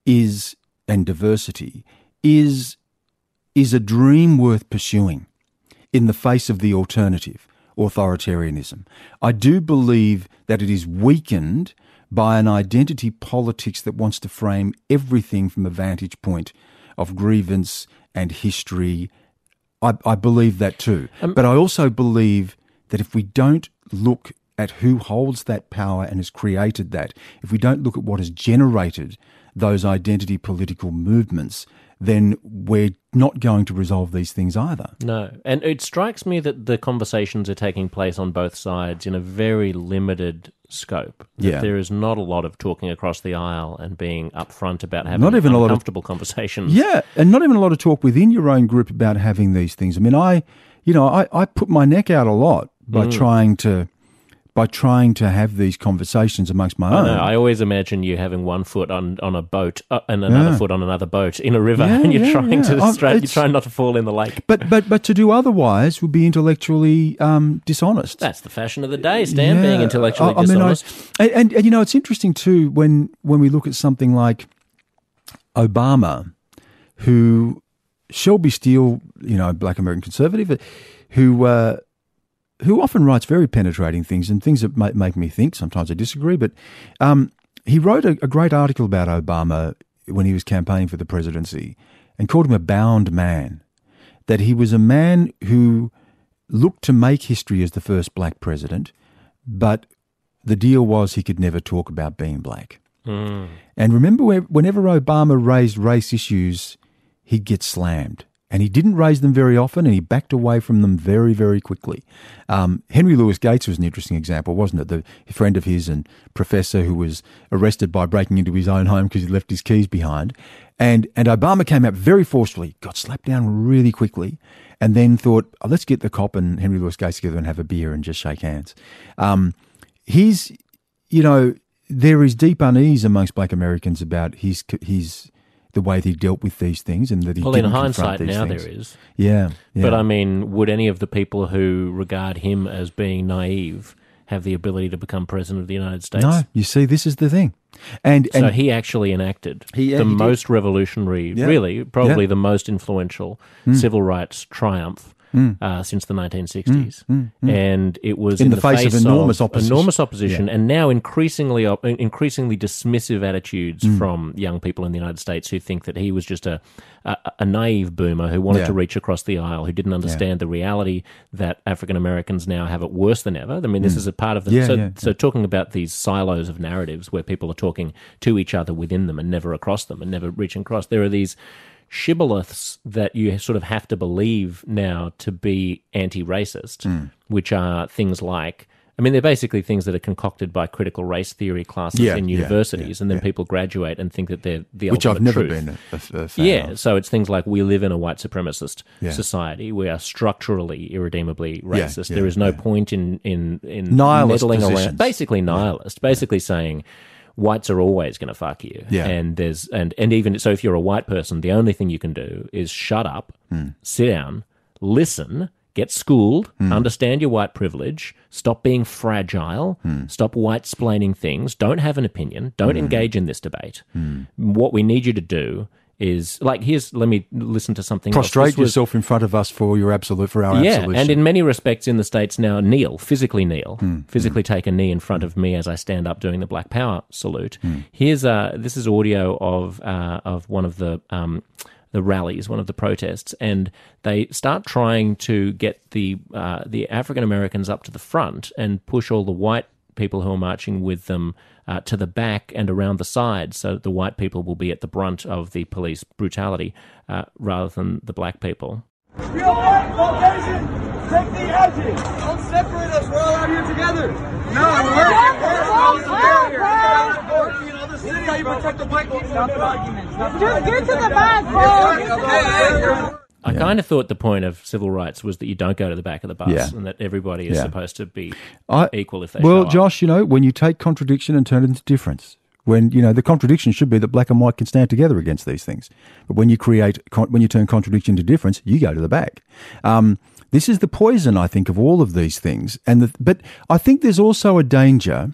is and diversity is is a dream worth pursuing in the face of the alternative. Authoritarianism. I do believe that it is weakened by an identity politics that wants to frame everything from a vantage point of grievance and history. I, I believe that too. Um, but I also believe that if we don't look at who holds that power and has created that, if we don't look at what has generated those identity political movements, then we're not going to resolve these things either. No, and it strikes me that the conversations are taking place on both sides in a very limited scope. That yeah. There is not a lot of talking across the aisle and being upfront about having not even uncomfortable a lot of, conversations. Yeah, and not even a lot of talk within your own group about having these things. I mean, I, you know, I, I put my neck out a lot by mm. trying to... by trying to have these conversations amongst my own. I know. I always imagine you having one foot on, on a boat uh, and another yeah. foot on another boat in a river yeah, and you're yeah, trying yeah. to straight, you're trying not to fall in the lake. But but but to do otherwise would be intellectually um, dishonest. That's the fashion of the day, Stan, yeah. being intellectually I, I dishonest. Mean, I, and, and, you know, it's interesting too when when we look at something like Obama, who Shelby Steele, you know, black American conservative, who... Uh, who often writes very penetrating things and things that make, make me think. Sometimes I disagree, but um, he wrote a, a great article about Obama when he was campaigning for the presidency and called him a bound man, that he was a man who looked to make history as the first black president, but the deal was he could never talk about being black. Mm. And remember, where, whenever Obama raised race issues, he'd get slammed. And he didn't raise them very often, and he backed away from them very, very quickly. Um, Henry Louis Gates was an interesting example, wasn't it? The friend of his and professor who was arrested by breaking into his own home because he left his keys behind. And and Obama came out very forcefully, got slapped down really quickly, and then thought, oh, let's get the cop and Henry Louis Gates together and have a beer and just shake hands. Um, his, you know, there is deep unease amongst Black Americans about his his the way that he dealt with these things, and that he well, didn't confront these things. Well, in hindsight, now there is. Yeah, yeah. But I mean, would any of the people who regard him as being naive have the ability to become president of the United States? No. You see, this is the thing. And, and so he actually enacted he, yeah, the he most did. revolutionary, yeah. really, probably yeah. the most influential mm. civil rights triumph mm. uh, since the nineteen sixties. Mm. Mm. And it was in, in the, the face, face of enormous of opposition, enormous opposition yeah. and now increasingly op- increasingly dismissive attitudes mm. from young people in the United States who think that he was just a, a, a naive boomer who wanted yeah. to reach across the aisle, who didn't understand yeah. the reality that African Americans now have it worse than ever. I mean, this mm. is a part of the... Yeah, so, yeah, so yeah. talking about these silos of narratives where people are talking to each other within them and never across them and never reaching across. There are these shibboleths that you sort of have to believe now to be anti-racist, mm. which are things like, I mean, they're basically things that are concocted by critical race theory classes yeah, in universities, yeah, yeah, and then yeah. people graduate and think that they're the ultimate truth. Which I've never been a, a fan Yeah, of. So it's things like, we live in a white supremacist yeah. society. We are structurally, irredeemably racist. Yeah, yeah, there is no yeah. point in, in, in meddling around. Basically nihilist, yeah, basically yeah. saying... whites are always going to fuck you, yeah. and there's and and even so, if you're a white person, the only thing you can do is shut up, mm. sit down, listen, get schooled, mm. understand your white privilege, stop being fragile, mm. stop white-splaining things, don't have an opinion, don't mm. engage in this debate. Mm. What we need you to do is like here's let me listen to something prostrate else. Was, yourself in front of us for your absolute for our yeah, absolution. And in many respects in the States now, kneel physically kneel mm, physically mm. take a knee in front of me as I stand up doing the Black Power salute. mm. Here's uh this is audio of uh of one of the um the rallies, one of the protests, and they start trying to get the uh the African Americans up to the front and push all the white people who are marching with them uh, to the back and around the side, so that the white people will be at the brunt of the police brutality uh, rather than the black people. We are white, Caucasian, take the exit. Don't separate us, we're all out here together. No, we're all out here. This is how you protect the white people. Stop the arguments. Just get to the back, bro. I yeah. kind of thought the point of civil rights was that you don't go to the back of the bus, yeah. and that everybody is yeah. supposed to be I, equal if they well, show Well, Josh, up. You know, when you take contradiction and turn it into difference, when, you know, the contradiction should be that black and white can stand together against these things. But when you create, when you turn contradiction to difference, you go to the back. Um, this is the poison, I think, of all of these things. And the, but I think there's also a danger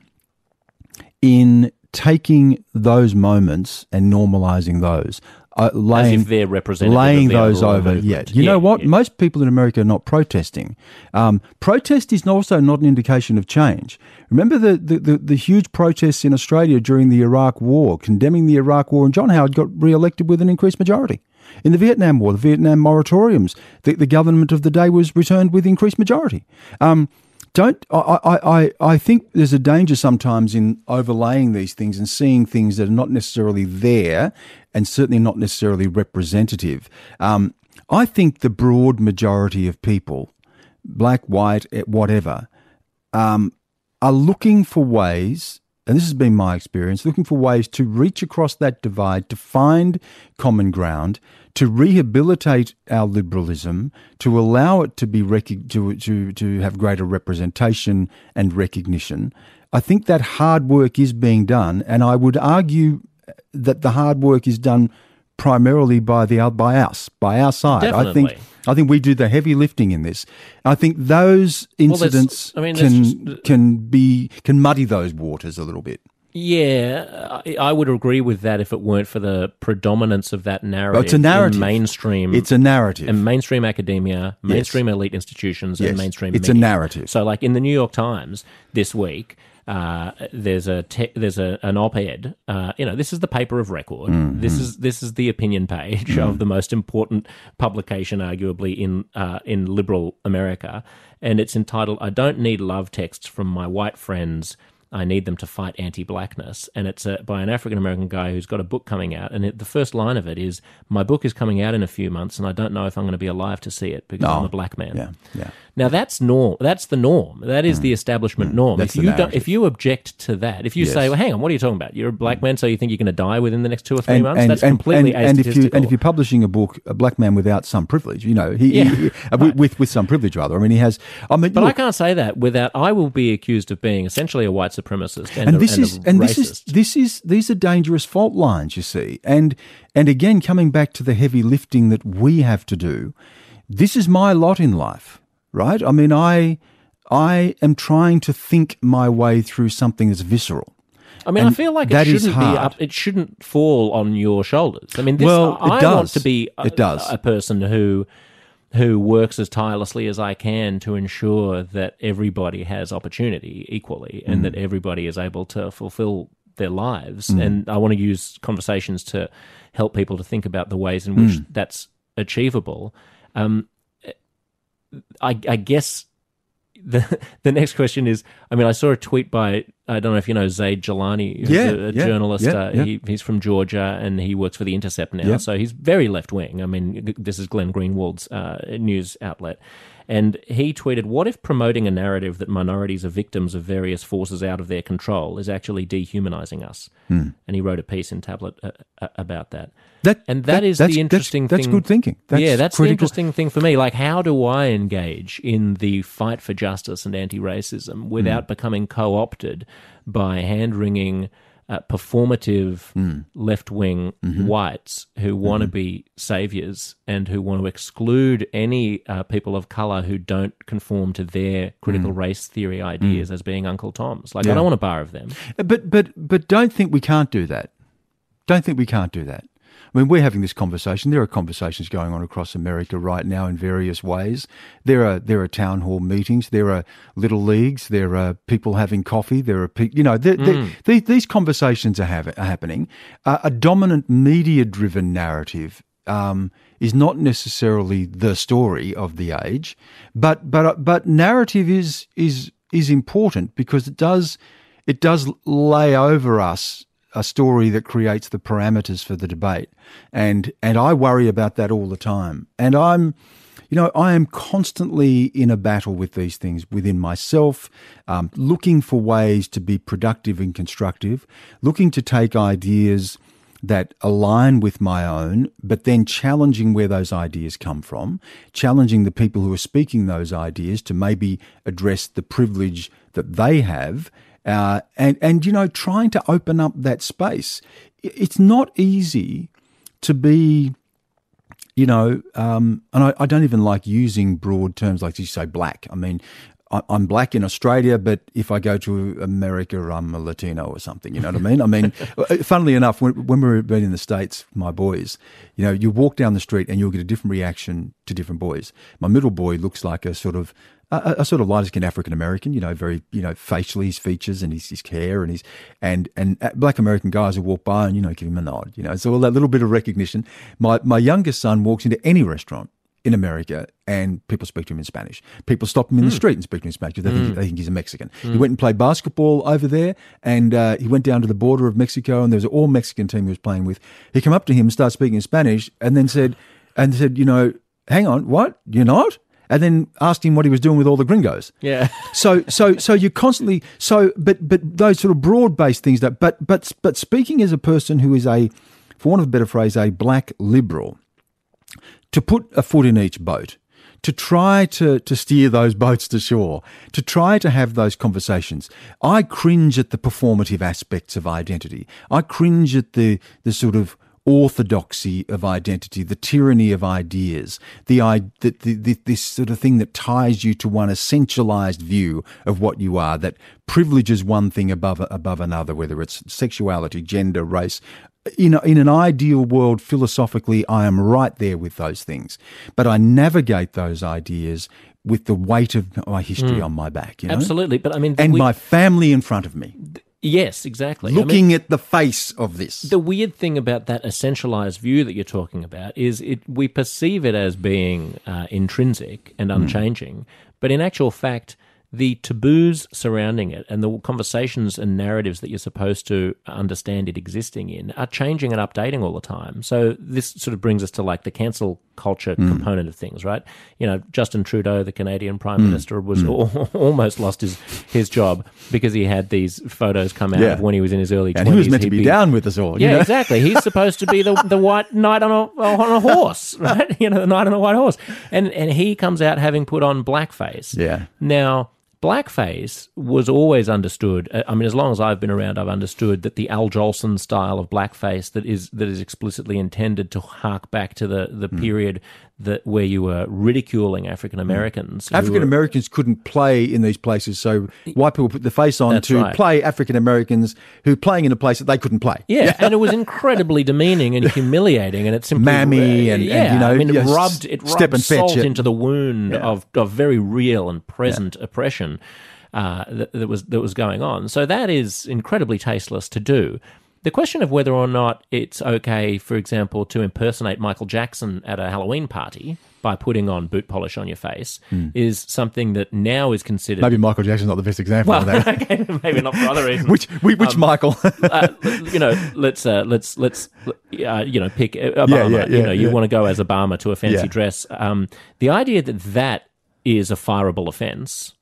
in taking those moments and normalizing those. Uh, laying, As if they're representative laying of the those over, movement. yeah. You yeah, know what? Yeah. Most people in America are not protesting. Um, protest is also not an indication of change. Remember the, the, the, the huge protests in Australia during the Iraq War, condemning the Iraq War, and John Howard got re-elected with an increased majority. In the Vietnam War, the Vietnam moratoriums, the, the government of the day was returned with increased majority. Um, Don't I, I, I think there's a danger sometimes in overlaying these things and seeing things that are not necessarily there and certainly not necessarily representative. Um, I think the broad majority of people, black, white, whatever, um, are looking for ways, and this has been my experience, looking for ways to reach across that divide, to find common ground, to rehabilitate our liberalism, to allow it to be rec- to, to to have greater representation and recognition. I think that hard work is being done, and I would argue that the hard work is done primarily by the by us, by our side. Definitely. I think I think we do the heavy lifting in this. I think those incidents well, I mean, can just... can be can muddy those waters a little bit. Yeah, I would agree with that if it weren't for the predominance of that narrative. Well, it's a narrative. In mainstream, it's a narrative. And mainstream academia, mainstream yes. elite institutions, yes. and mainstream it's media. It's a narrative. So, like in the New York Times this week, uh, there's a te- there's a, an op-ed. Uh, you know, this is the paper of record. Mm-hmm. This is this is the opinion page mm-hmm. of the most important publication, arguably in uh, in liberal America, and it's entitled "I Don't Need Love Texts from My White Friends. I Need Them to Fight Anti-Blackness," and it's uh, by an African-American guy who's got a book coming out, and it, the first line of it is, "My book is coming out in a few months, and I don't know if I'm going to be alive to see it because no. I'm a black man." Yeah, yeah. Now that's norm. That's the norm. That is mm. the establishment mm. norm. That's if you don't, if you object to that, if you yes. say, "Well, hang on, what are you talking about? You're a black mm. man, so you think you're going to die within the next two or three and, months?" And, that's and, completely and, and if you And if you're publishing a book, a black man without some privilege, you know, he, yeah. he, he right. with with some privilege rather. I mean, he has. I mean, but look, I can't say that without. I will be accused of being essentially a white supremacist and, and a, this and is a and racist. this is this is these are dangerous fault lines. You see, and and again, coming back to the heavy lifting that we have to do, this is my lot in life. Right? I mean, I I am trying to think my way through something that's visceral. I mean, and I feel like it shouldn't be up, it shouldn't fall on your shoulders. I mean, this, well, I, it I does. want to be a, it does. a person who who works as tirelessly as I can to ensure that everybody has opportunity equally and mm. that everybody is able to fulfill their lives. Mm. And I want to use conversations to help people to think about the ways in which mm. that's achievable. Um I, I guess the the next question is, I mean, I saw a tweet by, I don't know if you know, Zaid Jalani, who's yeah, a, a yeah, journalist. Yeah, uh, yeah. He, he's from Georgia and he works for The Intercept now. Yeah. So he's very left-wing. I mean, this is Glenn Greenwald's uh, news outlet. And he tweeted, what if promoting a narrative that minorities are victims of various forces out of their control is actually dehumanizing us? Hmm. And he wrote a piece in Tablet uh, uh, about that. that. And that, that is the interesting that's, thing. That's good thinking. That's yeah, that's critical. The interesting thing for me. Like, how do I engage in the fight for justice and anti-racism without hmm. becoming co-opted by hand-wringing Uh, performative mm. left-wing mm-hmm. whites who want to mm-hmm. be saviors and who want to exclude any uh, people of colour who don't conform to their critical mm. race theory ideas mm. as being Uncle Toms. Like, yeah. I don't want a bar of them. But but but don't think we can't do that. Don't think we can't do that. I mean, we're having this conversation. There are conversations going on across America right now in various ways. There are there are town hall meetings. There are little leagues. There are people having coffee. There are people, you know, they're, mm. they're, these conversations are, have, are happening. Uh, a dominant media-driven narrative um, is not necessarily the story of the age, but but but narrative is is is important because it does it does lay over us a story that creates the parameters for the debate. And and I worry about that all the time. And I'm, you know, I am constantly in a battle with these things within myself, um, looking for ways to be productive and constructive, looking to take ideas that align with my own, but then challenging where those ideas come from, challenging the people who are speaking those ideas to maybe address the privilege that they have. Uh, and, and, you know, trying to open up that space. It's not easy to be, you know, um, and I, I don't even like using broad terms like you say black. I mean, I, I'm black in Australia, but if I go to America, I'm a Latino or something, you know what I mean? I mean, funnily enough, when, when we've been in the States, my boys, you know, you walk down the street and you'll get a different reaction to different boys. My middle boy looks like a sort of, A, a sort of light-skinned African-American, you know, very, you know, facially his features and his, his hair and his, and, and black American guys who walk by and, you know, give him a nod, you know, so all that little bit of recognition. My, my youngest son walks into any restaurant in America and people speak to him in Spanish. People stop him in mm. the street and speak to him in Spanish. They think, mm. they think he's a Mexican. Mm. He went and played basketball over there and uh, he went down to the border of Mexico and there was an all-Mexican team he was playing with. He came up to him and started speaking in Spanish and then said, and said, you know, hang on, what? You're not? And then asked him what he was doing with all the gringos. Yeah. so so so you constantly so but but those sort of broad based things that but but but speaking as a person who is a, for want of a better phrase, a black liberal, to put a foot in each boat, to try to to steer those boats to shore, to try to have those conversations. I cringe at the performative aspects of identity. I cringe at the the sort of orthodoxy of identity, the tyranny of ideas, the, the, the this sort of thing that ties you to one essentialized view of what you are, that privileges one thing above above another, whether it's sexuality, gender, race. In, a, in an ideal world, philosophically, I am right there with those things. But I navigate those ideas with the weight of my history mm. on my back. You know? Absolutely. But I mean, and we... my family in front of me. Th- Yes, exactly. Looking I mean, at the face of this. The weird thing about that essentialized view that you're talking about is it we perceive it as being uh, intrinsic and unchanging, mm. but in actual fact, the taboos surrounding it and the conversations and narratives that you're supposed to understand it existing in are changing and updating all the time. So this sort of brings us to like the cancel culture mm. component of things, right? You know, Justin Trudeau, the Canadian Prime mm. Minister, was mm. al- almost lost his, his job because he had these photos come out yeah. of when he was in his early and twenties. And he was meant to be, be down with us all. Yeah, you know? Exactly. He's supposed to be the, the white knight on a, on a horse, right? You know, the knight on a white horse. And, and he comes out having put on blackface. Yeah. Now, blackface was always understood. I mean, as long as I've been around, I've understood that the Al Jolson style of blackface that is that is explicitly intended to hark back to the, the mm. period that where you were ridiculing African Americans. Mm. African Americans couldn't play in these places, so white people put the face on to right. play African Americans who playing in a place that they couldn't play. Yeah, and it was incredibly demeaning and humiliating, and it simply mammy uh, and, yeah, and you know, I mean, it yeah, rubbed it step rubbed and fetch salt it. into the wound yeah. of, of very real and present yeah. oppression. Uh, that, that was that was going on. So that is incredibly tasteless to do. The question of whether or not it's okay, for example, to impersonate Michael Jackson at a Halloween party by putting on boot polish on your face mm. is something that now is considered... Maybe Michael Jackson's not the best example well, of that. Okay, maybe not for other reasons. which which, which um, Michael? uh, you know, let's, uh, let's, let's uh, you know, pick Obama. Yeah, yeah, yeah, you know, yeah. you want to go as Obama to a fancy yeah. dress. Um, the idea that that is a fireable offence...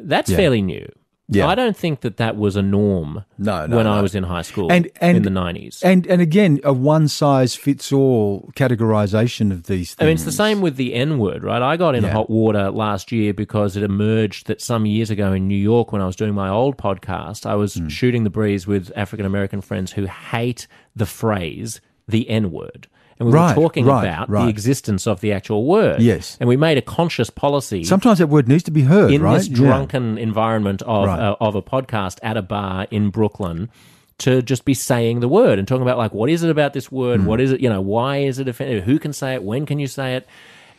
That's yeah. fairly new. Yeah. I don't think that that was a norm no, no, when no. I was in high school and, and, in the nineties. And and again, a one-size-fits-all categorization of these things. I mean, it's the same with the N-word, right? I got in yeah. hot water last year because it emerged that some years ago in New York when I was doing my old podcast, I was mm. shooting the breeze with African-American friends who hate the phrase, the N-word. And we right, were talking right, about right. the existence of the actual word. Yes. And we made a conscious policy. Sometimes that word needs to be heard, in right? this drunken yeah. environment of right. uh, of a podcast at a bar in Brooklyn to just be saying the word and talking about, like, what is it about this word? Mm. What is it? You know, why is it offensive? Who can say it? When can you say it?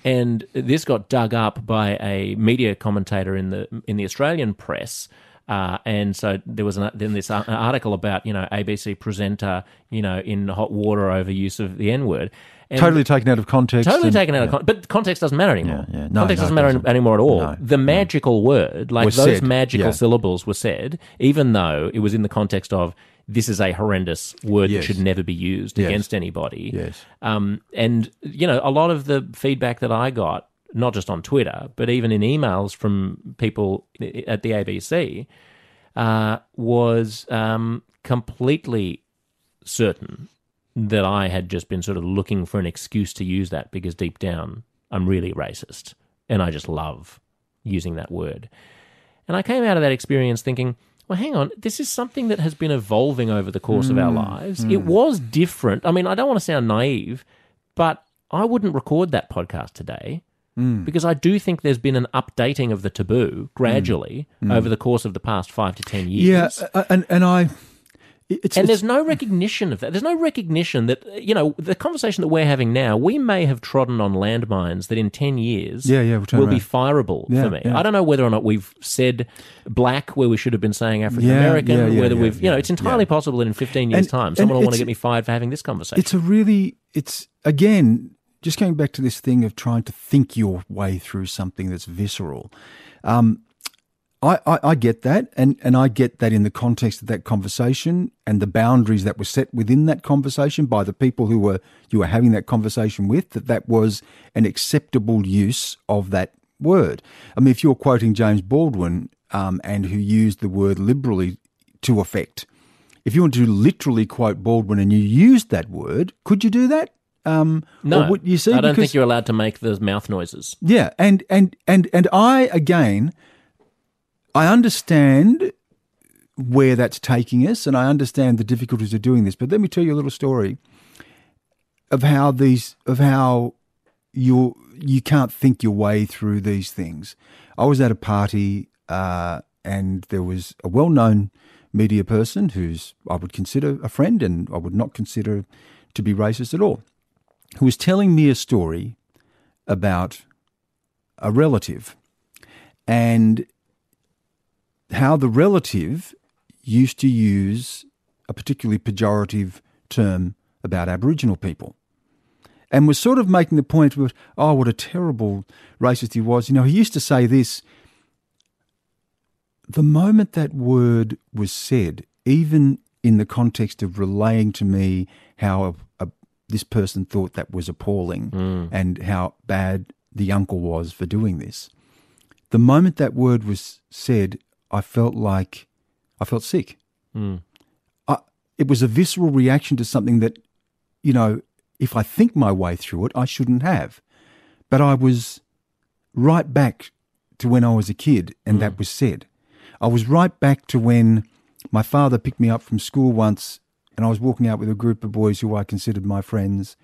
And this got dug up by a media commentator in the in the Australian press. Uh, and so there was an, then this article about, you know, A B C presenter, you know, in hot water over use of the N-word. And totally taken out of context. Totally and, taken out yeah. of context. But context doesn't matter anymore. Yeah, yeah. No, context no, doesn't matter doesn't. anymore at all. No, the magical no. word, like was those said. magical yeah. syllables were said, even though it was in the context of this is a horrendous word yes. that should never be used yes. against anybody. Yes. Um, and, you know, a lot of the feedback that I got, not just on Twitter, but even in emails from people at the A B C, uh, was um, completely certain that I had just been sort of looking for an excuse to use that because deep down I'm really racist and I just love using that word. And I came out of that experience thinking, well, hang on, this is something that has been evolving over the course mm, of our lives. Mm. It was different. I mean, I don't want to sound naive, but I wouldn't record that podcast today. Mm. Because I do think there's been an updating of the taboo gradually mm. Mm. over the course of the past five to ten years. Yeah, and and I, it's, and it's, there's no recognition of that. There's no recognition that, you know, the conversation that we're having now, we may have trodden on landmines that in ten years yeah, yeah, we'll turn will around. be fireable yeah, for me. Yeah. I don't know whether or not we've said black where we should have been saying African American. Yeah, yeah, yeah, whether yeah, we've, yeah, you know, it's entirely yeah. possible that in fifteen years' and, time someone will want to get me fired for having this conversation. It's a really, it's again. Just going back to this thing of trying to think your way through something that's visceral, um, I, I, I get that, and, and I get that in the context of that conversation and the boundaries that were set within that conversation by the people who were you were having that conversation with, that that was an acceptable use of that word. I mean, if you're quoting James Baldwin um, and who used the word liberally to effect, if you want to literally quote Baldwin and you used that word, could you do that? Um, no, or what you see, I don't because, think you're allowed to make those mouth noises. Yeah, and and and and I again, I understand where that's taking us, and I understand the difficulties of doing this. But let me tell you a little story of how these, of how you you can't think your way through these things. I was at a party, uh, and there was a well-known media person who's I would consider a friend, and I would not consider to be racist at all, who was telling me a story about a relative and how the relative used to use a particularly pejorative term about Aboriginal people and was sort of making the point of, oh, what a terrible racist he was. You know, he used to say this, The moment that word was said, even in the context of relaying to me how a, a, this person thought that was appalling mm. and how bad the uncle was for doing this, the moment that word was said, I felt like I felt sick. Mm. I, it was a visceral reaction to something that, you know, if I think my way through it, I shouldn't have. But I was right back to when I was a kid and mm. that was said. I was right back to when my father picked me up from school once and I was walking out with a group of boys who I considered my friends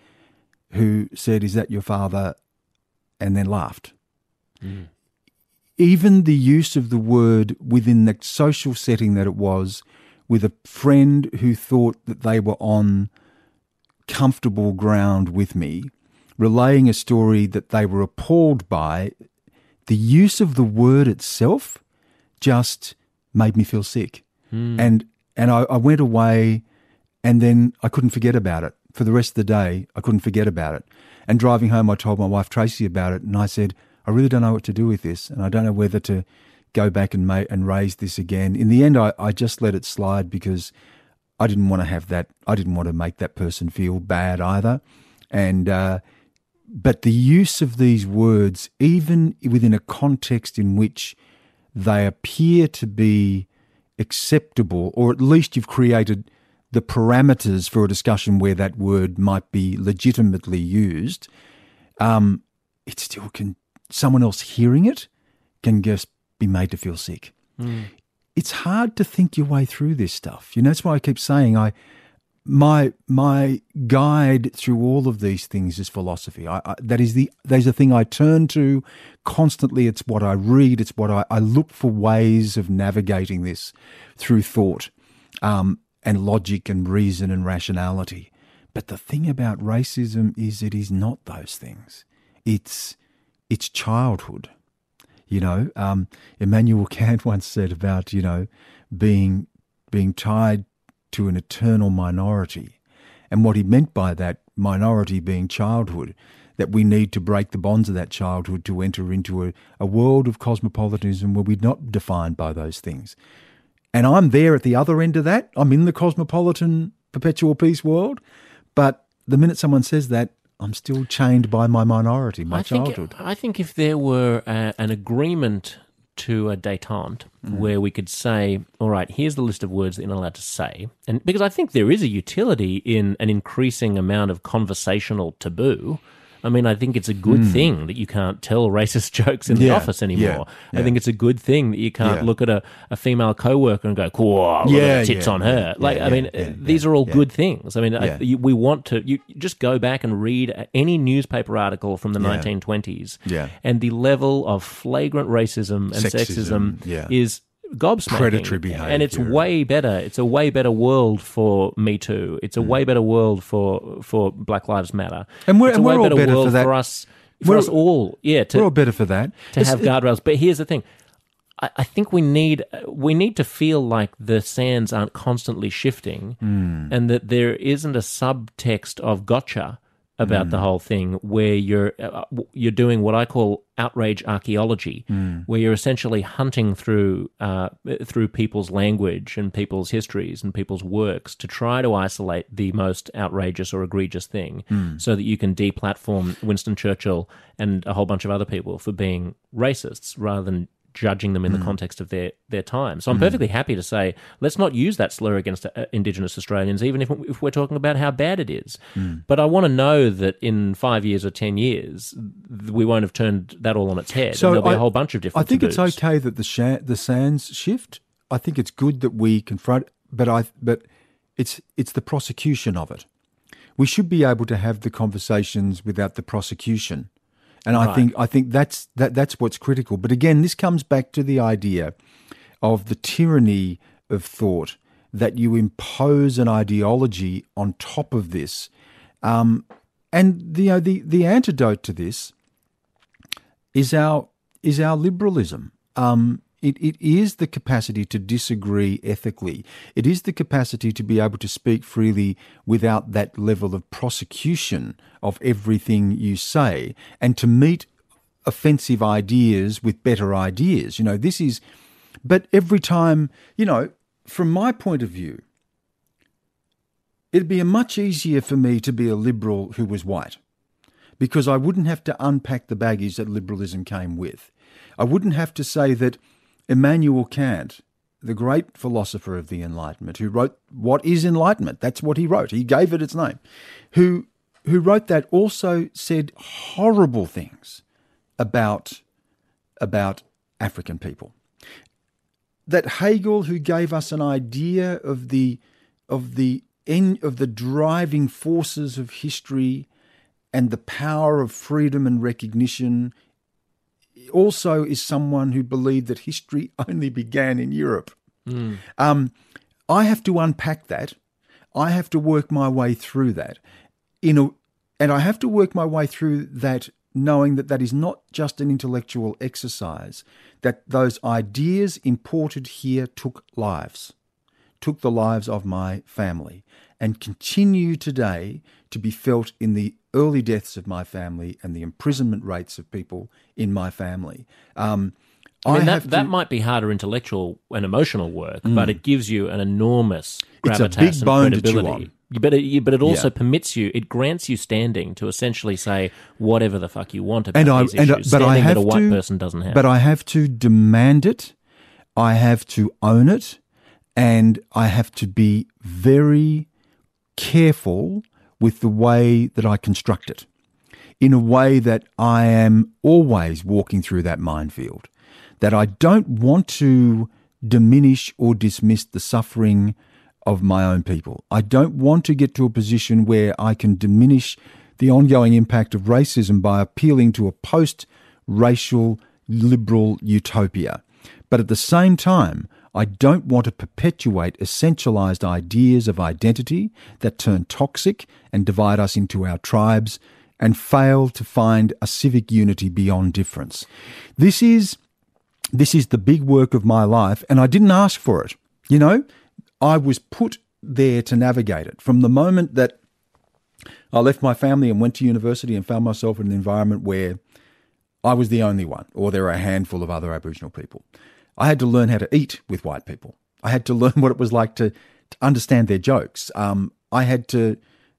who said, "Is that your father?" and then laughed. Mm. Even the use of the word within the social setting that it was, with a friend who thought that they were on comfortable ground with me, relaying a story that they were appalled by, the use of the word itself just made me feel sick. Mm. And and I, I went away and then I couldn't forget about it. For the rest of the day, I couldn't forget about it. And driving home, I told my wife, Tracy, about it, and I said, I really don't know what to do with this, and I don't know whether to go back and ma- and raise this again. In the end, I, I just let it slide because I didn't want to have that. I didn't want to make that person feel bad either. And uh, but the use of these words, even within a context in which they appear to be acceptable, or at least you've created the parameters for a discussion where that word might be legitimately used, um, it still can. Someone else hearing it can just be made to feel sick. Mm. It's hard to think your way through this stuff. You know, that's why I keep saying I, my my guide through all of these things is philosophy. I, I, that is the that is the thing I turn to constantly. It's what I read. It's what I, I look for ways of navigating this through thought um, and logic and reason and rationality. But the thing about racism is it is not those things. It's It's childhood, you know. Um, Immanuel Kant once said about, you know, being being tied to an eternal minority, and what he meant by that minority being childhood, that we need to break the bonds of that childhood to enter into a, a world of cosmopolitanism where we're not defined by those things. And I'm there at the other end of that. I'm in the cosmopolitan perpetual peace world, but the minute someone says that, I'm still chained by my minority, my I childhood. Think, I think if there were a, an agreement to a détente mm. where we could say, all right, here's the list of words that you're not allowed to say, and because I think there is a utility in an increasing amount of conversational taboo. I mean, I think it's a good mm. thing that you can't tell racist jokes in yeah, the office anymore. Yeah, yeah. I think it's a good thing that you can't yeah. look at a, a female coworker and go, "Whoa, look yeah, at the tits yeah, on her." Yeah, like, yeah, I mean, yeah, these yeah, are all yeah. good things. I mean, yeah. I, you, we want to you just go back and read any newspaper article from the yeah. nineteen twenties, yeah. and the level of flagrant racism and sexism, sexism yeah. is gobsmacking. Predatory behavior. And it's way better. It's a way better world for Me Too. It's a mm. way better world for for Black Lives Matter. And we're, it's and a we're way all better, better world for, that. for us for we're, us all. Yeah, to, we're all better for that. To it's, have guardrails. But here's the thing. I, I think we need we need to feel like the sands aren't constantly shifting mm. and that there isn't a subtext of gotcha about mm. the whole thing, where you're uh, you're doing what I call outrage archaeology, mm. where you're essentially hunting through uh, through people's language and people's histories and people's works to try to isolate the most outrageous or egregious thing, mm. so that you can deplatform Winston Churchill and a whole bunch of other people for being racists, rather than judging them in mm. the context of their, their time. So I'm mm. perfectly happy to say, let's not use that slur against uh, Indigenous Australians, even if, if we're talking about how bad it is. Mm. But I want to know that in five years or ten years, we won't have turned that all on its head. So and there'll I, be a whole bunch of different I think taboos. It's okay that the sh- the sands shift. I think it's good that we confront, but I but it's it's the prosecution of it. We should be able to have the conversations without the prosecution. And I right. think I think that's that that's what's critical. But again, this comes back to the idea of the tyranny of thought, that you impose an ideology on top of this. Um, and the, you know, the the antidote to this is our is our liberalism. Um, it it is the capacity to disagree ethically. It is the capacity to be able to speak freely without that level of prosecution of everything you say, and to meet offensive ideas with better ideas. You know, this is But every time, you know, from my point of view, it'd be much easier for me to be a liberal who was white, because I wouldn't have to unpack the baggage that liberalism came with. I wouldn't have to say that Immanuel Kant, the great philosopher of the Enlightenment, who wrote What is Enlightenment? That's what he wrote. He gave it its name. Who who wrote that also said horrible things about, about African people. That Hegel, who gave us an idea of the of the end, of the driving forces of history and the power of freedom and recognition, also is someone who believed that history only began in Europe. Mm. Um, I have to unpack that. I have to work my way through that. In a, and I have to work my way through that knowing that that is not just an intellectual exercise, that those ideas imported here took lives, took the lives of my family, and continue today to be felt in the early deaths of my family and the imprisonment rates of people in my family. Um, I mean, I that, to... that might be harder intellectual and emotional work, mm. but it gives you an enormous gravitas it's a big and bone credibility. To chew on. But it, but it also yeah. permits you, it grants you standing to essentially say whatever the fuck you want about and I, these issues, and I, but standing I have that a white to, person doesn't have. But I have to demand it, I have to own it, and I have to be very careful with the way that I construct it, in a way that I am always walking through that minefield, that I don't want to diminish or dismiss the suffering of my own people. I don't want to get to a position where I can diminish the ongoing impact of racism by appealing to a post-racial liberal utopia. But at the same time, I don't want to perpetuate essentialized ideas of identity that turn toxic and divide us into our tribes and fail to find a civic unity beyond difference. This is, this is the big work of my life, and I didn't ask for it, you know? I was put there to navigate it. From the moment that I left my family and went to university and found myself in an environment where I was the only one, or there were a handful of other Aboriginal people, I had to learn how to eat with white people. I had to learn what it was like to, to understand their jokes. Um, I had to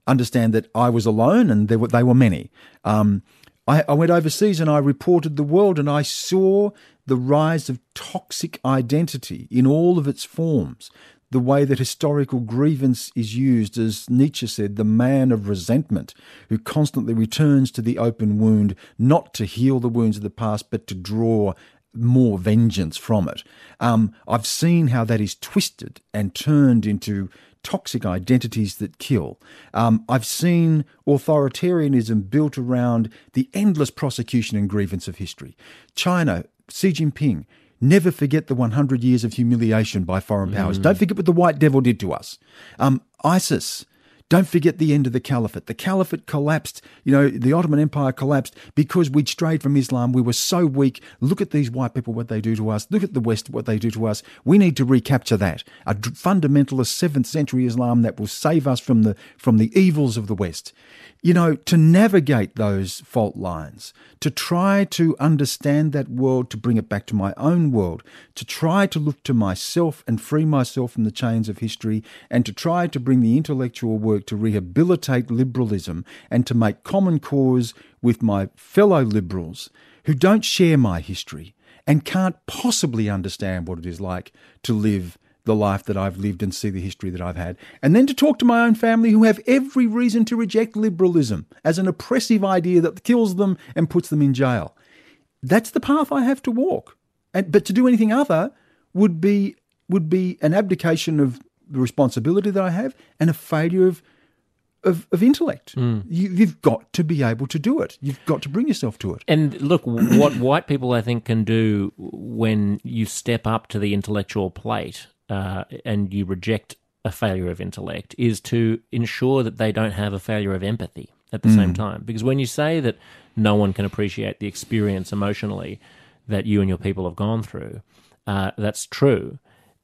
understand that I was alone and there were, they were many. Um, I, I went overseas and I reported the world, and I saw the rise of toxic identity in all of its forms. The way that historical grievance is used, as Nietzsche said, the man of resentment who constantly returns to the open wound, not to heal the wounds of the past, but to draw more vengeance from it. Um, I've seen how that is twisted and turned into toxic identities that kill. Um, I've seen authoritarianism built around the endless prosecution and grievance of history. China, Xi Jinping, never forget the one hundred years of humiliation by foreign powers. Mm. Don't forget what the white devil did to us. Um, ISIS, don't forget the end of the caliphate. The caliphate collapsed, you know, the Ottoman Empire collapsed because we'd strayed from Islam. We were so weak. Look at these white people, what they do to us. Look at the West, what they do to us. We need to recapture that. A fundamentalist seventh century Islam that will save us from the from the evils of the West. You know, to navigate those fault lines, to try to understand that world, to bring it back to my own world, to try to look to myself and free myself from the chains of history, and to try to bring the intellectual work to rehabilitate liberalism and to make common cause with my fellow liberals who don't share my history and can't possibly understand what it is like to live the life that I've lived and see the history that I've had, and then to talk to my own family who have every reason to reject liberalism as an oppressive idea that kills them and puts them in jail. That's the path I have to walk. And, but to do anything other would be would be an abdication of the responsibility that I have and a failure of Of, of intellect. Mm. You, you've got to be able to do it. You've got to bring yourself to it. And look, what white people, I think, can do when you step up to the intellectual plate uh, and you reject a failure of intellect is to ensure that they don't have a failure of empathy at the mm. same time. Because when you say that no one can appreciate the experience emotionally that you and your people have gone through, uh, that's true.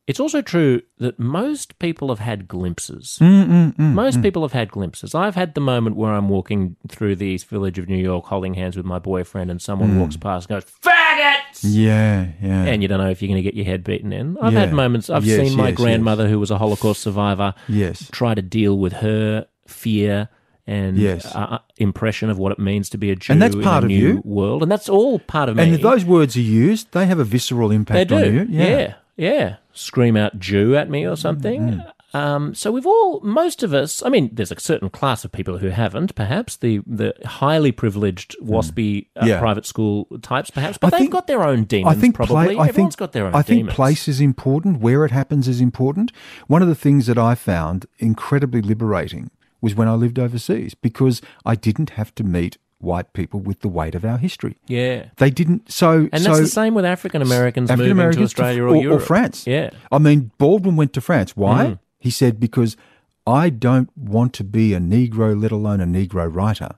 It's also true that most people have had glimpses. Mm, mm, mm, most mm. people have had glimpses. I've had the moment where I'm walking through the East Village of New York holding hands with my boyfriend and someone mm. walks past and goes, "Fat!" faggots. Yeah, yeah. And you don't know if you're going to get your head beaten in. I've yeah. had moments. I've yes, seen my yes, grandmother, yes. who was a Holocaust survivor, yes. try to deal with her fear and yes. uh, impression of what it means to be a Jew and that's part in a of new you. world. And that's all part of me. And if those words are used, they have a visceral impact they do. on you. Yeah. yeah, yeah. Scream out Jew at me or something. Mm-hmm. Um, so we've all, most of us, I mean, there's a certain class of people who haven't, perhaps, the, the highly privileged, waspy uh, yeah. private school types, perhaps, but I they've think, got their own demons, I think probably. Pla- I Everyone's think, got their own I demons. I think place is important, where it happens is important. One of the things that I found incredibly liberating was when I lived overseas, because I didn't have to meet white people with the weight of our history. Yeah. They didn't, so... And that's so, the same with African-Americans, African-Americans moving to Australia or, or Europe. Or France. Yeah. I mean, Baldwin went to France. Why? Mm. He said, because I don't want to be a Negro, let alone a Negro writer,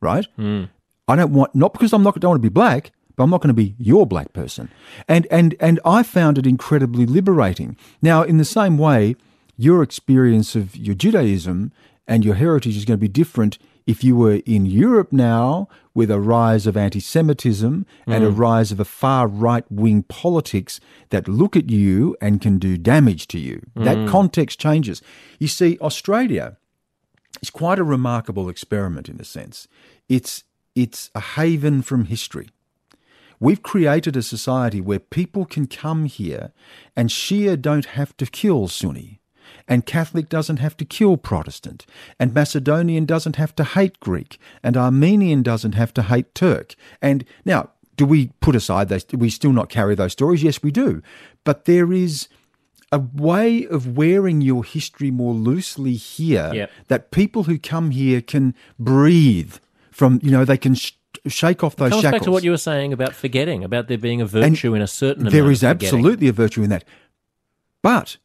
right? Mm. I don't want, not because I'm not, don't want to be black, but I'm not going to be your black person. And, and, and I found it incredibly liberating. Now, in the same way, your experience of your Judaism and your heritage is going to be different if you were in Europe now with a rise of anti-Semitism mm. and a rise of a far right-wing politics that look at you and can do damage to you. Mm. That context changes. You see, Australia is quite a remarkable experiment in a sense. It's, it's a haven from history. We've created a society where people can come here and Shia don't have to kill Sunni. And Catholic doesn't have to kill Protestant, and Macedonian doesn't have to hate Greek, and Armenian doesn't have to hate Turk. And now, do we put aside those, do we still not carry those stories? Yes, we do. But there is a way of wearing your history more loosely here yep. that people who come here can breathe from, you know, they can... Sh- shake off those shackles. It comes back to what you were saying about forgetting, about there being a virtue and in a certain amount of forgetting. There is absolutely a virtue in that. But...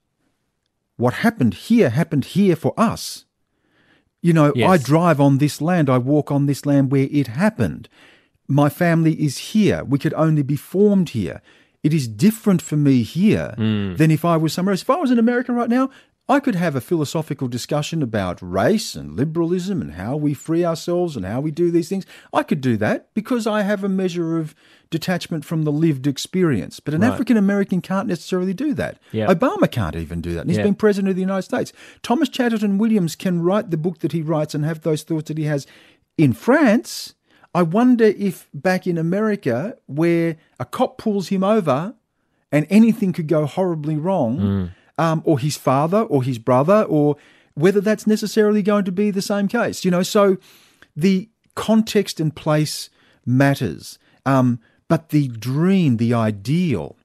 what happened here happened here for us. You know, yes. I drive on this land, I walk on this land where it happened. My family is here. We could only be formed here. It is different for me here mm. than if I was somewhere else. If I was in America right now, I could have a philosophical discussion about race and liberalism and how we free ourselves and how we do these things. I could do that because I have a measure of detachment from the lived experience. But an right. African-American can't necessarily do that. Yep. Obama can't even do that. And he's yep. been president of the United States. Thomas Chatterton Williams can write the book that he writes and have those thoughts that he has in France. I wonder if back in America, where a cop pulls him over and anything could go horribly wrong... Mm. Um, or his father or his brother, or whether that's necessarily going to be the same case. You know, so the context and place matters. Um, but the dream, the ideal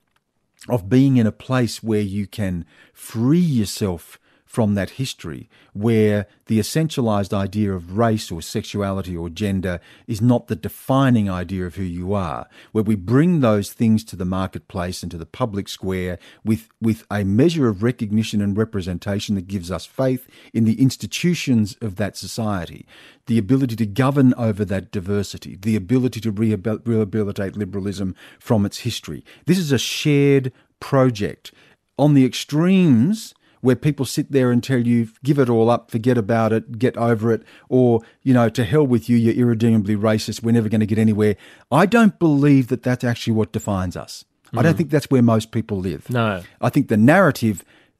of being in a place where you can free yourself from that history, where the essentialized idea of race or sexuality or gender is not the defining idea of who you are, where we bring those things to the marketplace and to the public square with, with a measure of recognition and representation that gives us faith in the institutions of that society, the ability to govern over that diversity, the ability to rehabil- rehabilitate liberalism from its history. This is a shared project. On the extremes... where people sit there and tell you, give it all up, forget about it, get over it, or, you know, to hell with you, you're irredeemably racist, we're never going to get anywhere. I don't believe that that's actually what defines us. Mm. I don't think that's where most people live. No. I think the narrative,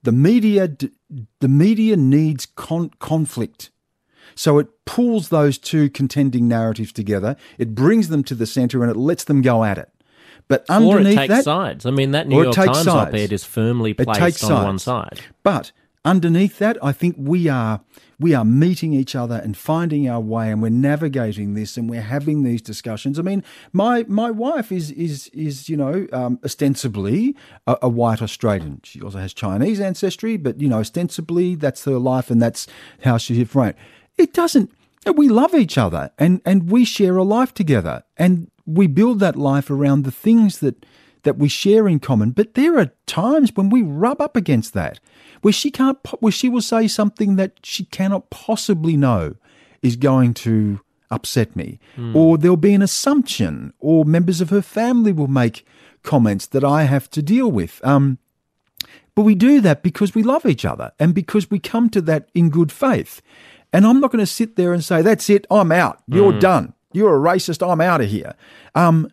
the media, the media needs con- conflict. So it pulls those two contending narratives together, it brings them to the centre and it lets them go at it. But underneath or it takes that, sides. I mean, that New York Times op-ed is firmly placed on one side. But underneath that, I think we are we are meeting each other and finding our way, and we're navigating this, and we're having these discussions. I mean, my my wife is is is you know um, ostensibly a, a white Australian. She also has Chinese ancestry, but you know, ostensibly that's her life, and that's how she's framed. It doesn't. We love each other, and and we share a life together, and. We build that life around the things that, that we share in common. But there are times when we rub up against that, where she can't, where she will say something that she cannot possibly know is going to upset me. Mm. Or there'll be an assumption, or members of her family will make comments that I have to deal with. Um, but we do that because we love each other and because we come to that in good faith. And I'm not going to sit there and say, that's it, I'm out, you're mm. done. You're a racist, I'm out of here. Um,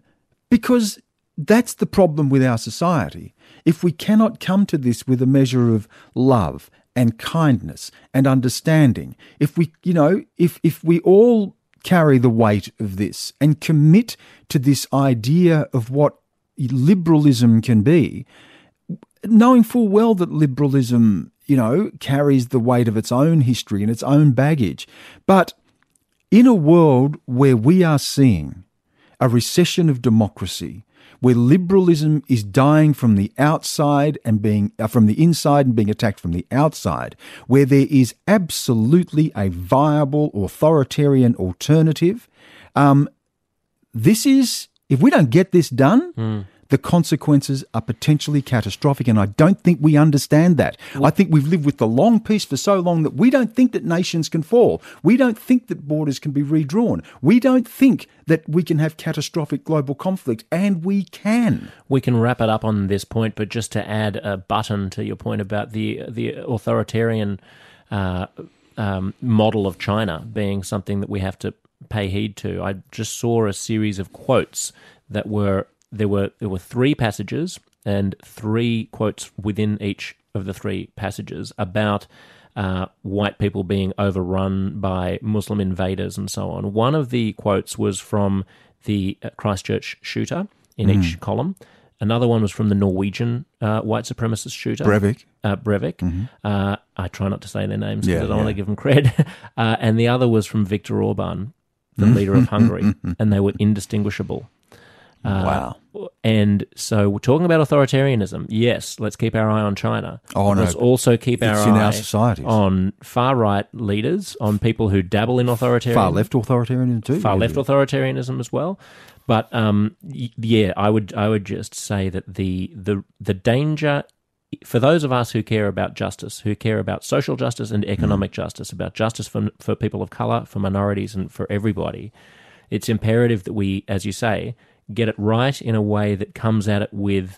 because That's the problem with our society. If we cannot come to this with a measure of love and kindness and understanding, if we, you know, if if we all carry the weight of this and commit to this idea of what liberalism can be, knowing full well that liberalism, you know, carries the weight of its own history and its own baggage. But in a world where we are seeing a recession of democracy, where liberalism is dying from the outside and being uh, from the inside and being attacked from the outside, where there is absolutely a viable authoritarian alternative, um, this is, if we don't get this done, mm. the consequences are potentially catastrophic, and I don't think we understand that. Well, I think we've lived with the long peace for so long that we don't think that nations can fall. We don't think that borders can be redrawn. We don't think that we can have catastrophic global conflict, and we can. We can wrap it up on this point, but just to add a button to your point about the the authoritarian uh, um, model of China being something that we have to pay heed to, I just saw a series of quotes that were... There were there were three passages and three quotes within each of the three passages about uh, white people being overrun by Muslim invaders and so on. One of the quotes was from the Christchurch shooter in mm. each column. Another one was from the Norwegian uh, white supremacist shooter. Breivik. Uh, Breivik. Mm-hmm. Uh, I try not to say their names because yeah, I don't yeah. want to give them cred. Uh, and the other was from Viktor Orban, the leader of Hungary, and they were indistinguishable. Uh, wow. And so we're talking about authoritarianism. Yes, let's keep our eye on China. Oh, no. Let's also keep our eye in our societies. on far-right leaders, on people who dabble in authoritarianism. Far-left authoritarianism too. Far-left authoritarianism as well. But um, yeah, I would I would just say that the, the the danger, for those of us who care about justice, who care about social justice and economic mm. justice, about justice for, for people of colour, for minorities and for everybody, it's imperative that we, as you say, get it right in a way that comes at it with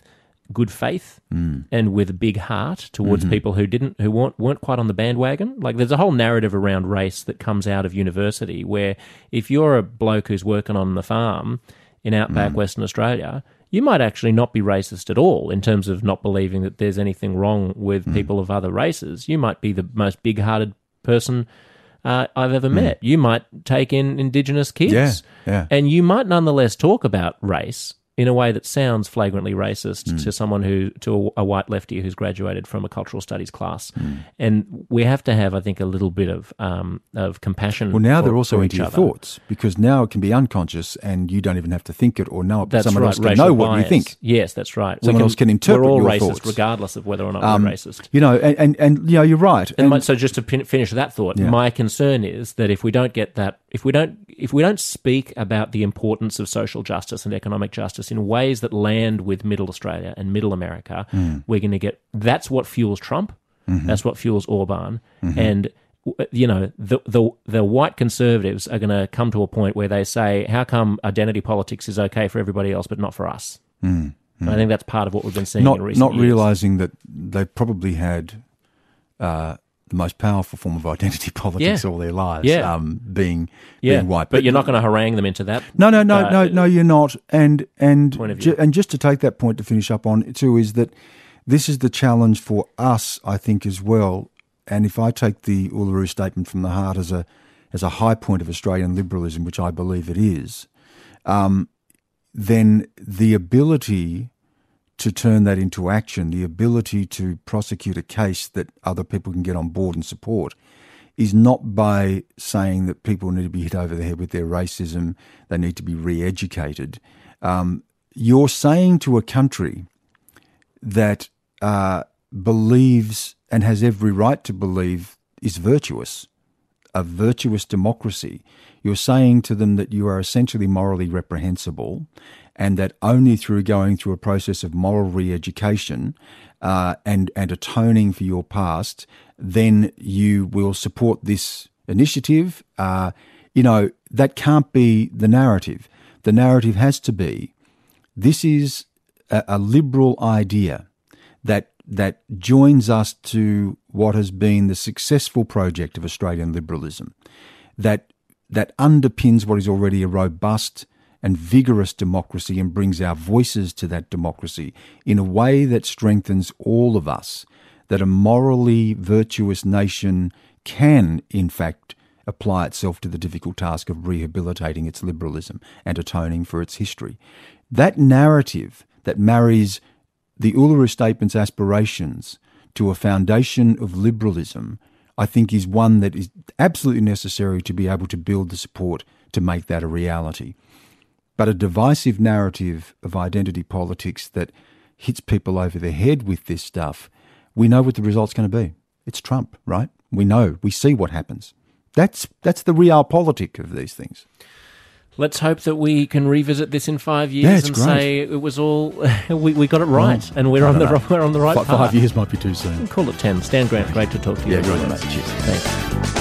good faith mm. and with a big heart towards mm-hmm. people who didn't, who weren't, weren't quite on the bandwagon. Like there's a whole narrative around race that comes out of university where if you're a bloke who's working on the farm in outback mm. Western Australia, you might actually not be racist at all in terms of not believing that there's anything wrong with mm. people of other races. You might be the most big-hearted person Uh, I've ever met. Mm. You might take in Indigenous kids, yeah, yeah. and you might nonetheless talk about race in a way that sounds flagrantly racist mm. to someone who, to a, a white lefty who's graduated from a cultural studies class. Mm. And we have to have, I think, a little bit of um, of compassion. Well, now for, they're also into your other. thoughts, because now it can be unconscious and you don't even have to think it or know it, but that's someone right. else can Racial know bias. What you think. Yes, that's right. Someone can, else can interpret your thoughts. We're all racist thoughts. regardless of whether or not um, we're racist. You know, and, and, and you know, you're right. And, and my, so just to pin, finish that thought, yeah. my concern is that if we don't get that, if we don't, if we don't speak about the importance of social justice and economic justice in ways that land with middle Australia and middle America, mm. we're going to get... That's what fuels Trump. Mm-hmm. That's what fuels Orban. Mm-hmm. And, you know, the, the the white conservatives are going to come to a point where they say, how come identity politics is okay for everybody else but not for us? Mm-hmm. And I think that's part of what we've been seeing not, in recent Not years. realising that they probably had uh, the most powerful form of identity politics yeah. all their lives, yeah. um, being, yeah. being white. But, but you're not going to harangue them into that. No, no, no, uh, no, no, you're not. And and ju- and just to take that point to finish up on too is that this is the challenge for us, I think, as well. And if I take the Uluru Statement from the Heart as a as a high point of Australian liberalism, which I believe it is, um, then the ability to turn that into action, the ability to prosecute a case that other people can get on board and support, is not by saying that people need to be hit over the head with their racism, they need to be re-educated. Um, you're saying to a country that uh, believes and has every right to believe is virtuous, a virtuous democracy, you're saying to them that you are essentially morally reprehensible and that only through going through a process of moral re-education uh, and, and atoning for your past, then you will support this initiative. Uh, you know, that can't be the narrative. The narrative has to be, this is a, a liberal idea that that joins us to what has been the successful project of Australian liberalism, that that underpins what is already a robust and vigorous democracy and brings our voices to that democracy in a way that strengthens all of us, that a morally virtuous nation can, in fact, apply itself to the difficult task of rehabilitating its liberalism and atoning for its history. That narrative that marries the Uluru Statement's aspirations to a foundation of liberalism, I think, is one that is absolutely necessary to be able to build the support to make that a reality. But a divisive narrative of identity politics that hits people over the head with this stuff, we know what the result's going to be. It's Trump, right? We know. We see what happens. That's that's the realpolitik of these things. Let's hope that we can revisit this in five years yeah, and great. say it was all we, we got it right, right. and we're on the know. we're on the right path. Five, five years might be too soon. Call it ten. Stan Grant, great to talk to you. Yeah, really much. Cheers. Thanks.